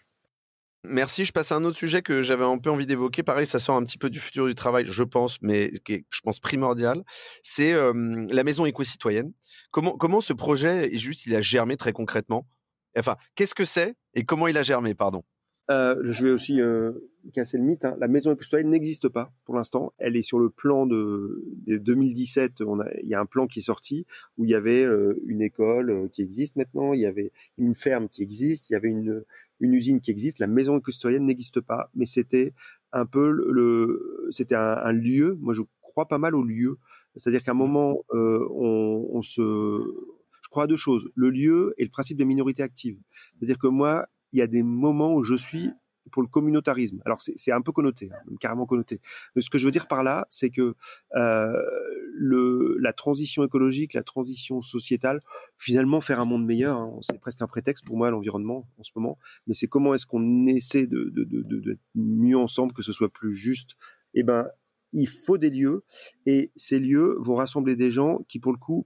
Merci, je passe à un autre sujet que j'avais un peu envie d'évoquer. Pareil, ça sort un petit peu du futur du travail, je pense, mais qui est, je pense, primordial. C'est la maison éco-citoyenne. Comment ce projet, il a germé très concrètement? Enfin, qu'est-ce que c'est et comment il a germé, pardon? Je vais aussi casser le mythe, hein. La maison éco-citoyenne n'existe pas pour l'instant. Elle est sur le plan de 2017. Il y a un plan qui est sorti où il y avait une école qui existe maintenant, il y avait une ferme qui existe, il y avait une usine qui existe. La maison éco-citoyenne n'existe pas, mais c'était un peu c'était un lieu. Moi, je crois pas mal au lieu. C'est-à-dire qu'à un moment, je crois à deux choses, le lieu et le principe de minorité active. C'est-à-dire que moi, il y a des moments où je suis pour le communautarisme. Alors, c'est un peu connoté, hein, carrément connoté. Mais ce que je veux dire par là, c'est que la transition écologique, la transition sociétale, finalement, faire un monde meilleur, hein, c'est presque un prétexte pour moi, l'environnement, en ce moment. Mais c'est comment est-ce qu'on essaie d'être mieux ensemble, que ce soit plus juste. Eh ben, il faut des lieux. Et ces lieux vont rassembler des gens qui, pour le coup,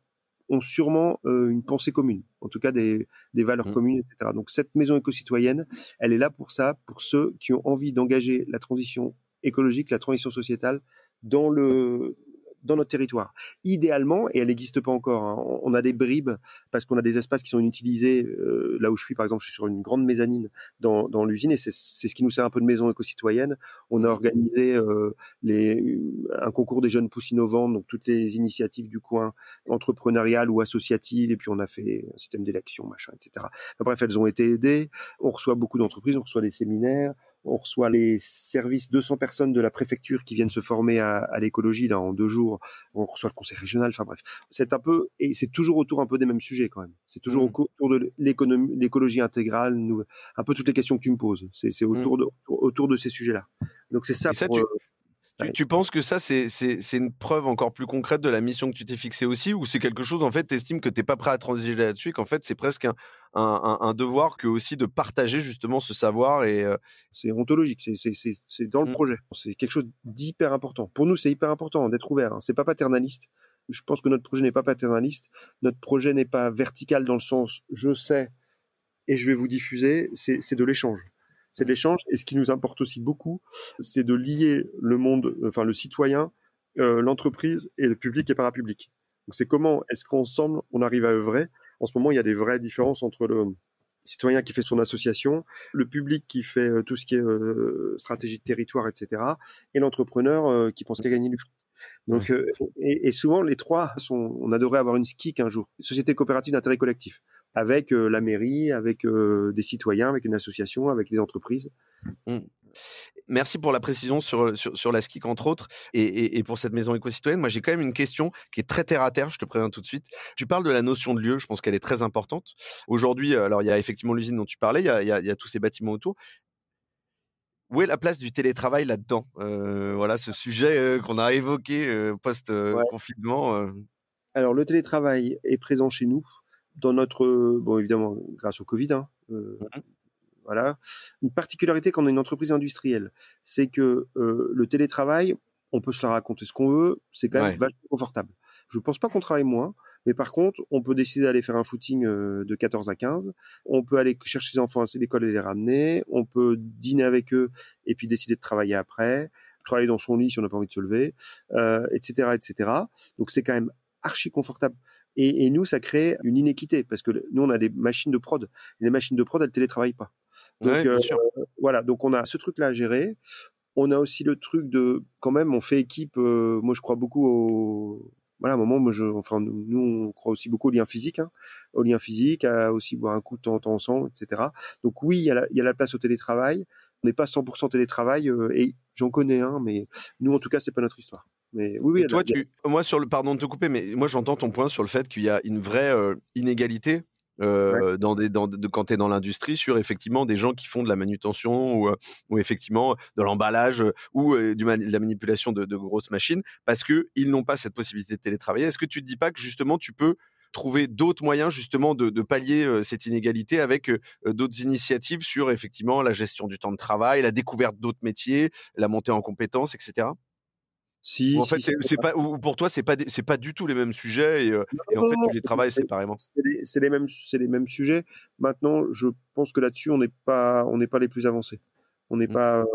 ont sûrement une pensée commune, en tout cas des valeurs communes, etc. Donc cette maison éco-citoyenne, elle est là pour ça, pour ceux qui ont envie d'engager la transition écologique, la transition sociétale dans notre territoire. Idéalement, et elle n'existe pas encore, hein, on a des bribes parce qu'on a des espaces qui sont inutilisés. Là où je suis, par exemple, je suis sur une grande mezzanine dans l'usine et c'est ce qui nous sert un peu de maison éco-citoyenne. On a organisé un concours des jeunes pousses innovantes, donc toutes les initiatives du coin entrepreneuriales ou associatives, et puis on a fait un système d'élection, machin, etc. Bref, elles ont été aidées. On reçoit beaucoup d'entreprises, on reçoit des séminaires. On reçoit les services, 200 personnes de la préfecture qui viennent se former à l'écologie là en 2 jours. On reçoit le conseil régional. Enfin bref, c'est un peu et c'est toujours autour un peu des mêmes sujets quand même. C'est toujours autour de l'écologie intégrale, un peu toutes les questions que tu me poses. C'est autour de ces sujets-là. Donc c'est ça. Et ça, pour, Tu penses que ça, c'est une preuve encore plus concrète de la mission que tu t'es fixée aussi, ou c'est quelque chose, en fait, t'estimes que t'es pas prêt à transiger là-dessus et qu'en fait, c'est presque un devoir que aussi de partager justement ce savoir et... C'est ontologique, c'est dans le projet. C'est quelque chose d'hyper important. Pour nous, c'est hyper important d'être ouvert, hein. C'est pas paternaliste. Je pense que notre projet n'est pas paternaliste. Notre projet n'est pas vertical dans le sens « je sais et je vais vous diffuser », c'est de l'échange. C'est de l'échange, et ce qui nous importe aussi beaucoup, c'est de lier le monde, enfin le citoyen, l'entreprise et le public et parapublic. Donc c'est comment est-ce qu'ensemble on arrive à œuvrer. En ce moment, il y a des vraies différences entre le citoyen qui fait son association, le public qui fait tout ce qui est stratégie de territoire, etc., et l'entrepreneur qui pense qu'à gagner du fric. Donc, et souvent les trois sont. On adorait avoir une SCIC un jour, société coopérative d'intérêt collectif, avec la mairie, avec des citoyens, avec une association, avec des entreprises. Merci pour la précision sur la SCIC entre autres et pour cette maison éco-citoyenne. Moi j'ai quand même une question qui est très terre à terre, je te préviens tout de suite. Tu parles de la notion de lieu, je pense qu'elle est très importante. Aujourd'hui, alors il y a effectivement l'usine dont tu parlais, il y a tous ces bâtiments autour. Où est la place du télétravail là-dedans ? Voilà ce sujet qu'on a évoqué post-confinement. Alors, le télétravail est présent chez nous, dans notre... bon, évidemment, grâce au Covid. Hein, voilà. Une particularité quand on est une entreprise industrielle, c'est que le télétravail, on peut se la raconter ce qu'on veut, c'est quand même vachement confortable. Je ne pense pas qu'on travaille moins, mais par contre, on peut décider d'aller faire un footing de 14 à 15, on peut aller chercher ses enfants à l'école et les ramener, on peut dîner avec eux et puis décider de travailler après, travailler dans son lit si on n'a pas envie de se lever, etc., etc. Donc, c'est quand même archi confortable. Et nous, ça crée une inéquité parce que nous, on a des machines de prod. Et les machines de prod, elles ne télétravaillent pas. Donc, voilà, donc on a ce truc-là à gérer. On a aussi le truc de, quand même, on fait équipe. Moi, je crois beaucoup au... Voilà, à un moment, nous, on croit aussi beaucoup au lien physique, à aussi boire un coup de temps en temps ensemble, etc. Donc oui, il y a la place au télétravail. On n'est pas 100% télétravail, et j'en connais un, mais nous, en tout cas, c'est pas notre histoire. Mais oui, pardon de te couper, mais moi, j'entends ton point sur le fait qu'il y a une vraie inégalité. Quand t'es dans l'industrie, sur effectivement des gens qui font de la manutention ou effectivement de l'emballage ou de la manipulation de grosses machines, parce que ils n'ont pas cette possibilité de télétravailler. Est-ce que tu te dis pas que justement tu peux trouver d'autres moyens justement de pallier cette inégalité avec d'autres initiatives sur effectivement la gestion du temps de travail, la découverte d'autres métiers, la montée en compétences, etc. Pour toi, c'est pas du tout les mêmes sujets et en fait, tu les travailles séparément. C'est les mêmes sujets. Maintenant, je pense que là-dessus, on n'est pas les plus avancés. On n'est pas,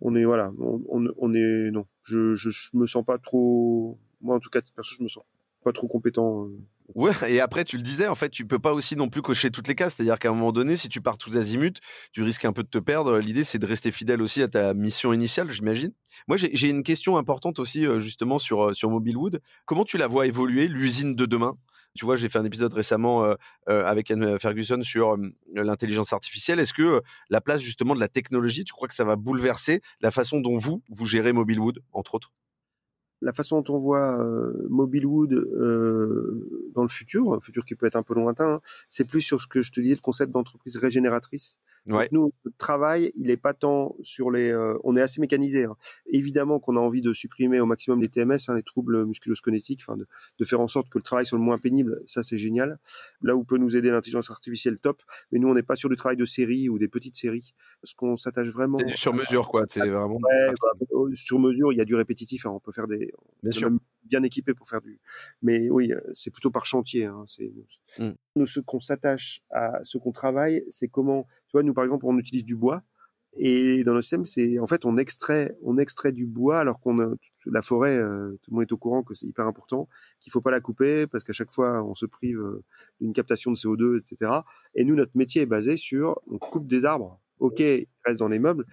non. Je me sens pas trop, moi en tout cas, perso, je me sens pas trop compétent. Ouais, et après, tu le disais, en fait, tu peux pas aussi non plus cocher toutes les cases. C'est-à-dire qu'à un moment donné, si tu pars tous azimuts, tu risques un peu de te perdre. L'idée, c'est de rester fidèle aussi à ta mission initiale, j'imagine. Moi, j'ai une question importante aussi, justement, sur Mobilewood. Comment tu la vois évoluer, l'usine de demain ? Tu vois, j'ai fait un épisode récemment avec Anne Ferguson sur l'intelligence artificielle. Est-ce que la place, justement, de la technologie, tu crois que ça va bouleverser la façon dont vous gérez Mobilewood, entre autres ? La façon dont on voit Mobilewood dans le futur qui peut être un peu lointain, hein, c'est plus sur ce que je te disais, le concept d'entreprise régénératrice. Ouais. Donc nous, le travail, il est pas tant sur les... on est assez mécanisé. Hein. Évidemment qu'on a envie de supprimer au maximum les TMS, hein, les troubles musculo-squelettiques, de faire en sorte que le travail soit le moins pénible, ça c'est génial. Là où peut nous aider l'intelligence artificielle, top. Mais nous, on n'est pas sur du travail de série ou des petites séries. Ce qu'on s'attache vraiment... C'est sur mesure, quoi. C'est vraiment... Ouais, sur mesure, il y a du répétitif. Hein. On peut faire des... bien équipés pour faire du... Mais oui, c'est plutôt par chantier. Hein. Nous, ce qu'on s'attache à ce qu'on travaille, c'est comment... Tu vois, nous, par exemple, on utilise du bois et dans le système, c'est... En fait, on extrait du bois alors qu'on a... La forêt, tout le monde est au courant que c'est hyper important, qu'il faut pas la couper parce qu'à chaque fois, on se prive d'une captation de CO2, etc. Et nous, notre métier est basé sur... On coupe des arbres. OK, ils restent dans les meubles.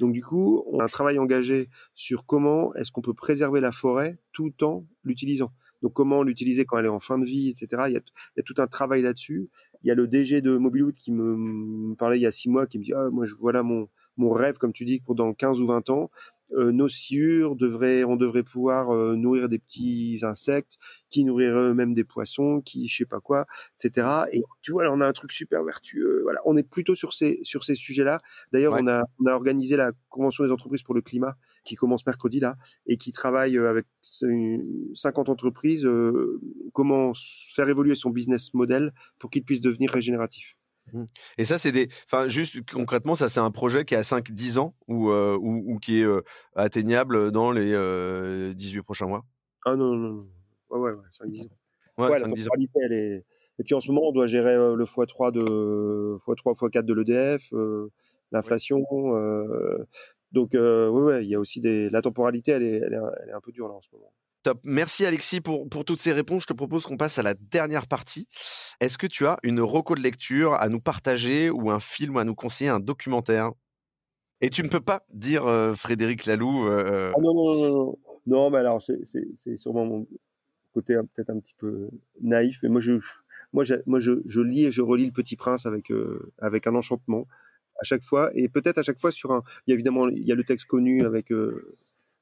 Donc, du coup, on a un travail engagé sur comment est-ce qu'on peut préserver la forêt tout en l'utilisant. Donc, comment l'utiliser quand elle est en fin de vie, etc. Il y a tout un travail là-dessus. Il y a le DG de Mobilewood qui me parlait il y a 6 mois, qui me dit « Ah, moi, voilà mon rêve, comme tu dis, pour dans 15 ou 20 ans, nos sciures, on devrait pouvoir nourrir des petits insectes qui nourriraient eux-mêmes des poissons, qui je sais pas quoi, etc. Et tu vois, là, on a un truc super vertueux. Voilà, on est plutôt sur ces sujets-là. D'ailleurs, ouais. on a organisé la convention des entreprises pour le climat qui commence mercredi là et qui travaille avec 50 entreprises comment faire évoluer son business model pour qu'il puisse devenir régénératif. Et ça, juste concrètement, ça, c'est un projet qui est à 5-10 ans ou qui est atteignable dans les 18 prochains mois. Ah non. Ouais, 5-10 ans. Ouais, la temporalité, elle est... Et puis en ce moment, on doit gérer le x3, x4 de l'EDF, l'inflation. Donc, il y a aussi la temporalité, elle est un peu dure là en ce moment. Top. Merci Alexis pour toutes ces réponses. Je te propose qu'on passe à la dernière partie. Est-ce que tu as une reco de lecture à nous partager ou un film à nous conseiller, un documentaire ? Et tu ne peux pas dire Frédéric Laloux. Ah non. Non, mais alors c'est sûrement mon côté peut-être un petit peu naïf. Mais moi je lis et je relis Le Petit Prince avec un enchantement à chaque fois. Et peut-être à chaque fois il y a le texte connu avec.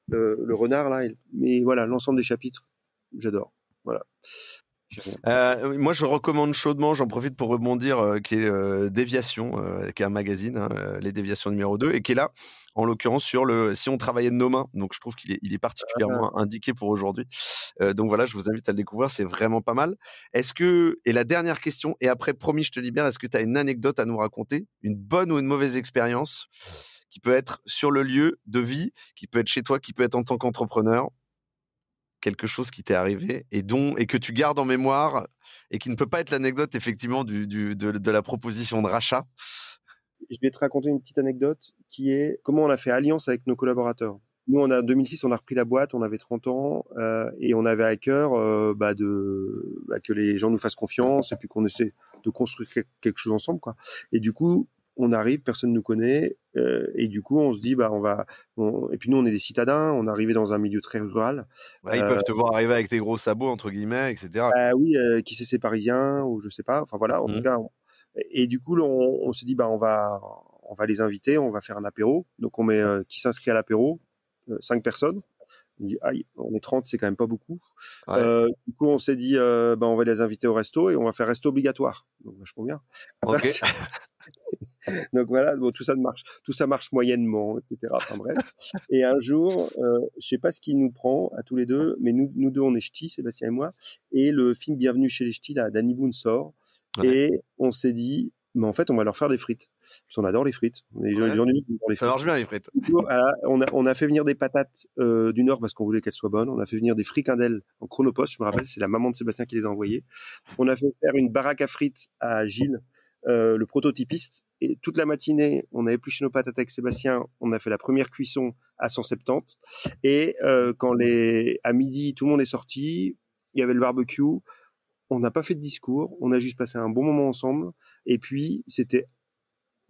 Le renard là, mais voilà, l'ensemble des chapitres, j'adore. Voilà. Moi, je recommande chaudement. J'en profite pour rebondir, qui est Déviation, qui est un magazine, Les Déviations numéro 2, et qui est là, en l'occurrence sur le Si on travaillait de nos mains. Donc, je trouve qu'il est particulièrement indiqué pour aujourd'hui. Donc voilà, je vous invite à le découvrir. C'est vraiment pas mal. Et la dernière question, et après, promis, je te libère. Est-ce que tu as une anecdote à nous raconter, une bonne ou une mauvaise expérience qui peut être sur le lieu de vie, qui peut être chez toi, qui peut être en tant qu'entrepreneur, quelque chose qui t'est arrivé et que tu gardes en mémoire et qui ne peut pas être l'anecdote effectivement de la proposition de rachat. Je vais te raconter une petite anecdote qui est comment on a fait alliance avec nos collaborateurs. Nous, en 2006, on a repris la boîte, on avait 30 ans et on avait à cœur que les gens nous fassent confiance et puis qu'on essaie de construire quelque chose ensemble, quoi. Et du coup, on arrive, personne nous connaît, et du coup, on se dit, et puis nous, on est des citadins, on est arrivé dans un milieu très rural. Ouais, ils peuvent te voir arriver avec tes gros sabots, entre guillemets, etc. Qui c'est parisien, ou je sais pas, enfin voilà, en tout cas. Et du coup, on se dit, on va les inviter, on va faire un apéro. Donc, on met, qui s'inscrit à l'apéro? 5 personnes. On dit, aïe, on est 30, c'est quand même pas beaucoup. Ouais. Du coup, on s'est dit, on va les inviter au resto et on va faire resto obligatoire. Donc, vachement bien. Après, ok. Donc voilà, tout ça marche moyennement, etc. Enfin bref. Et un jour, je sais pas ce qui nous prend à tous les deux, mais nous deux on est ch'tis, Sébastien et moi, et le film Bienvenue chez les ch'tis là, d'Annie Boone sort, ouais. Et on s'est dit, mais en fait on va leur faire des frites, parce qu'on adore les frites. On est des journalistes qui adorent les frites. Ça marche bien les frites. Voilà, on a fait venir des patates du Nord parce qu'on voulait qu'elles soient bonnes. On a fait venir des fricandelles en Chronopost, je me rappelle, c'est la maman de Sébastien qui les a envoyées. On a fait faire une baraque à frites à Gilles. Le prototypiste, et toute la matinée on a épluché nos patates avec Sébastien, on a fait la première cuisson à 170 et à midi tout le monde est sorti, il y avait le barbecue, on n'a pas fait de discours, on a juste passé un bon moment ensemble et puis c'était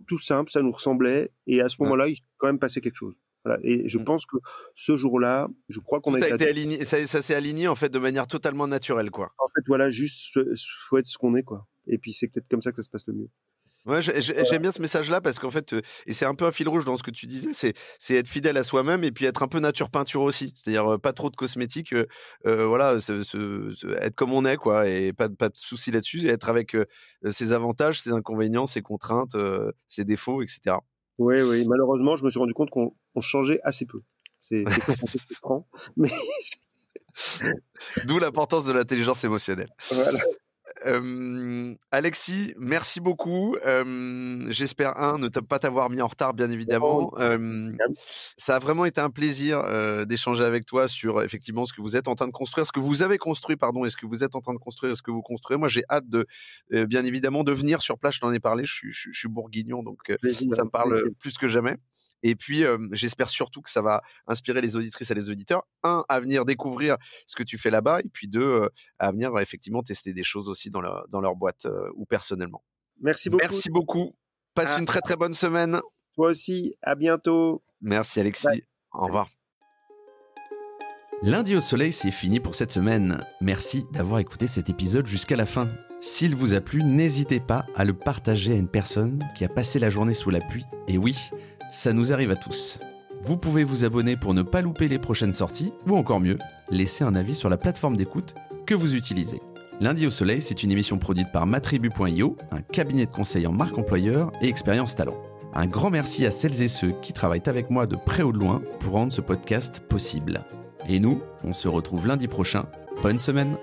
tout simple, ça nous ressemblait et à ce moment-là il s'est quand même passé quelque chose. Voilà. Et je pense que ce jour-là, je crois qu'on a été aligné, ça s'est aligné en fait de manière totalement naturelle, quoi. En fait, voilà, juste faut être ce qu'on est, quoi. Et puis c'est peut-être comme ça que ça se passe le mieux. Ouais, j'aime bien ce message-là parce qu'en fait, et c'est un peu un fil rouge dans ce que tu disais, c'est être fidèle à soi-même et puis être un peu nature peinture aussi, c'est-à-dire pas trop de cosmétiques, voilà, être comme on est, quoi, et pas de soucis là-dessus, et être avec ses avantages, ses inconvénients, ses contraintes, ses défauts, etc. Oui, malheureusement, je me suis rendu compte qu'on changeait assez peu. C'est pas ça que je prends, mais... D'où l'importance de l'intelligence émotionnelle. Voilà. Alexis, merci beaucoup. J'espère ne pas t'avoir mis en retard, bien évidemment. Ça a vraiment été un plaisir d'échanger avec toi sur effectivement ce que vous êtes en train de construire, ce que vous avez construit, pardon, et ce que vous êtes en train de construire, et ce que vous construisez. Moi, j'ai hâte de bien évidemment de venir sur place. Je t'en ai parlé. Je suis bourguignon, donc ça me parle plus que jamais. Et puis, j'espère surtout que ça va inspirer les auditrices et les auditeurs. 1, à venir découvrir ce que tu fais là-bas. Et puis 2, à venir effectivement tester des choses aussi dans leur boîte ou personnellement. Merci beaucoup. Merci beaucoup. Passe une très, très bonne semaine. Toi aussi. À bientôt. Merci Alexis. Bye. Au revoir. Lundi au soleil, c'est fini pour cette semaine. Merci d'avoir écouté cet épisode jusqu'à la fin. S'il vous a plu, n'hésitez pas à le partager à une personne qui a passé la journée sous la pluie. Et oui, ça nous arrive à tous. Vous pouvez vous abonner pour ne pas louper les prochaines sorties, ou encore mieux, laisser un avis sur la plateforme d'écoute que vous utilisez. Lundi au Soleil, c'est une émission produite par Matribu.io, un cabinet de conseil en marque employeur et expérience talent. Un grand merci à celles et ceux qui travaillent avec moi de près ou de loin pour rendre ce podcast possible. Et nous, on se retrouve lundi prochain. Bonne semaine!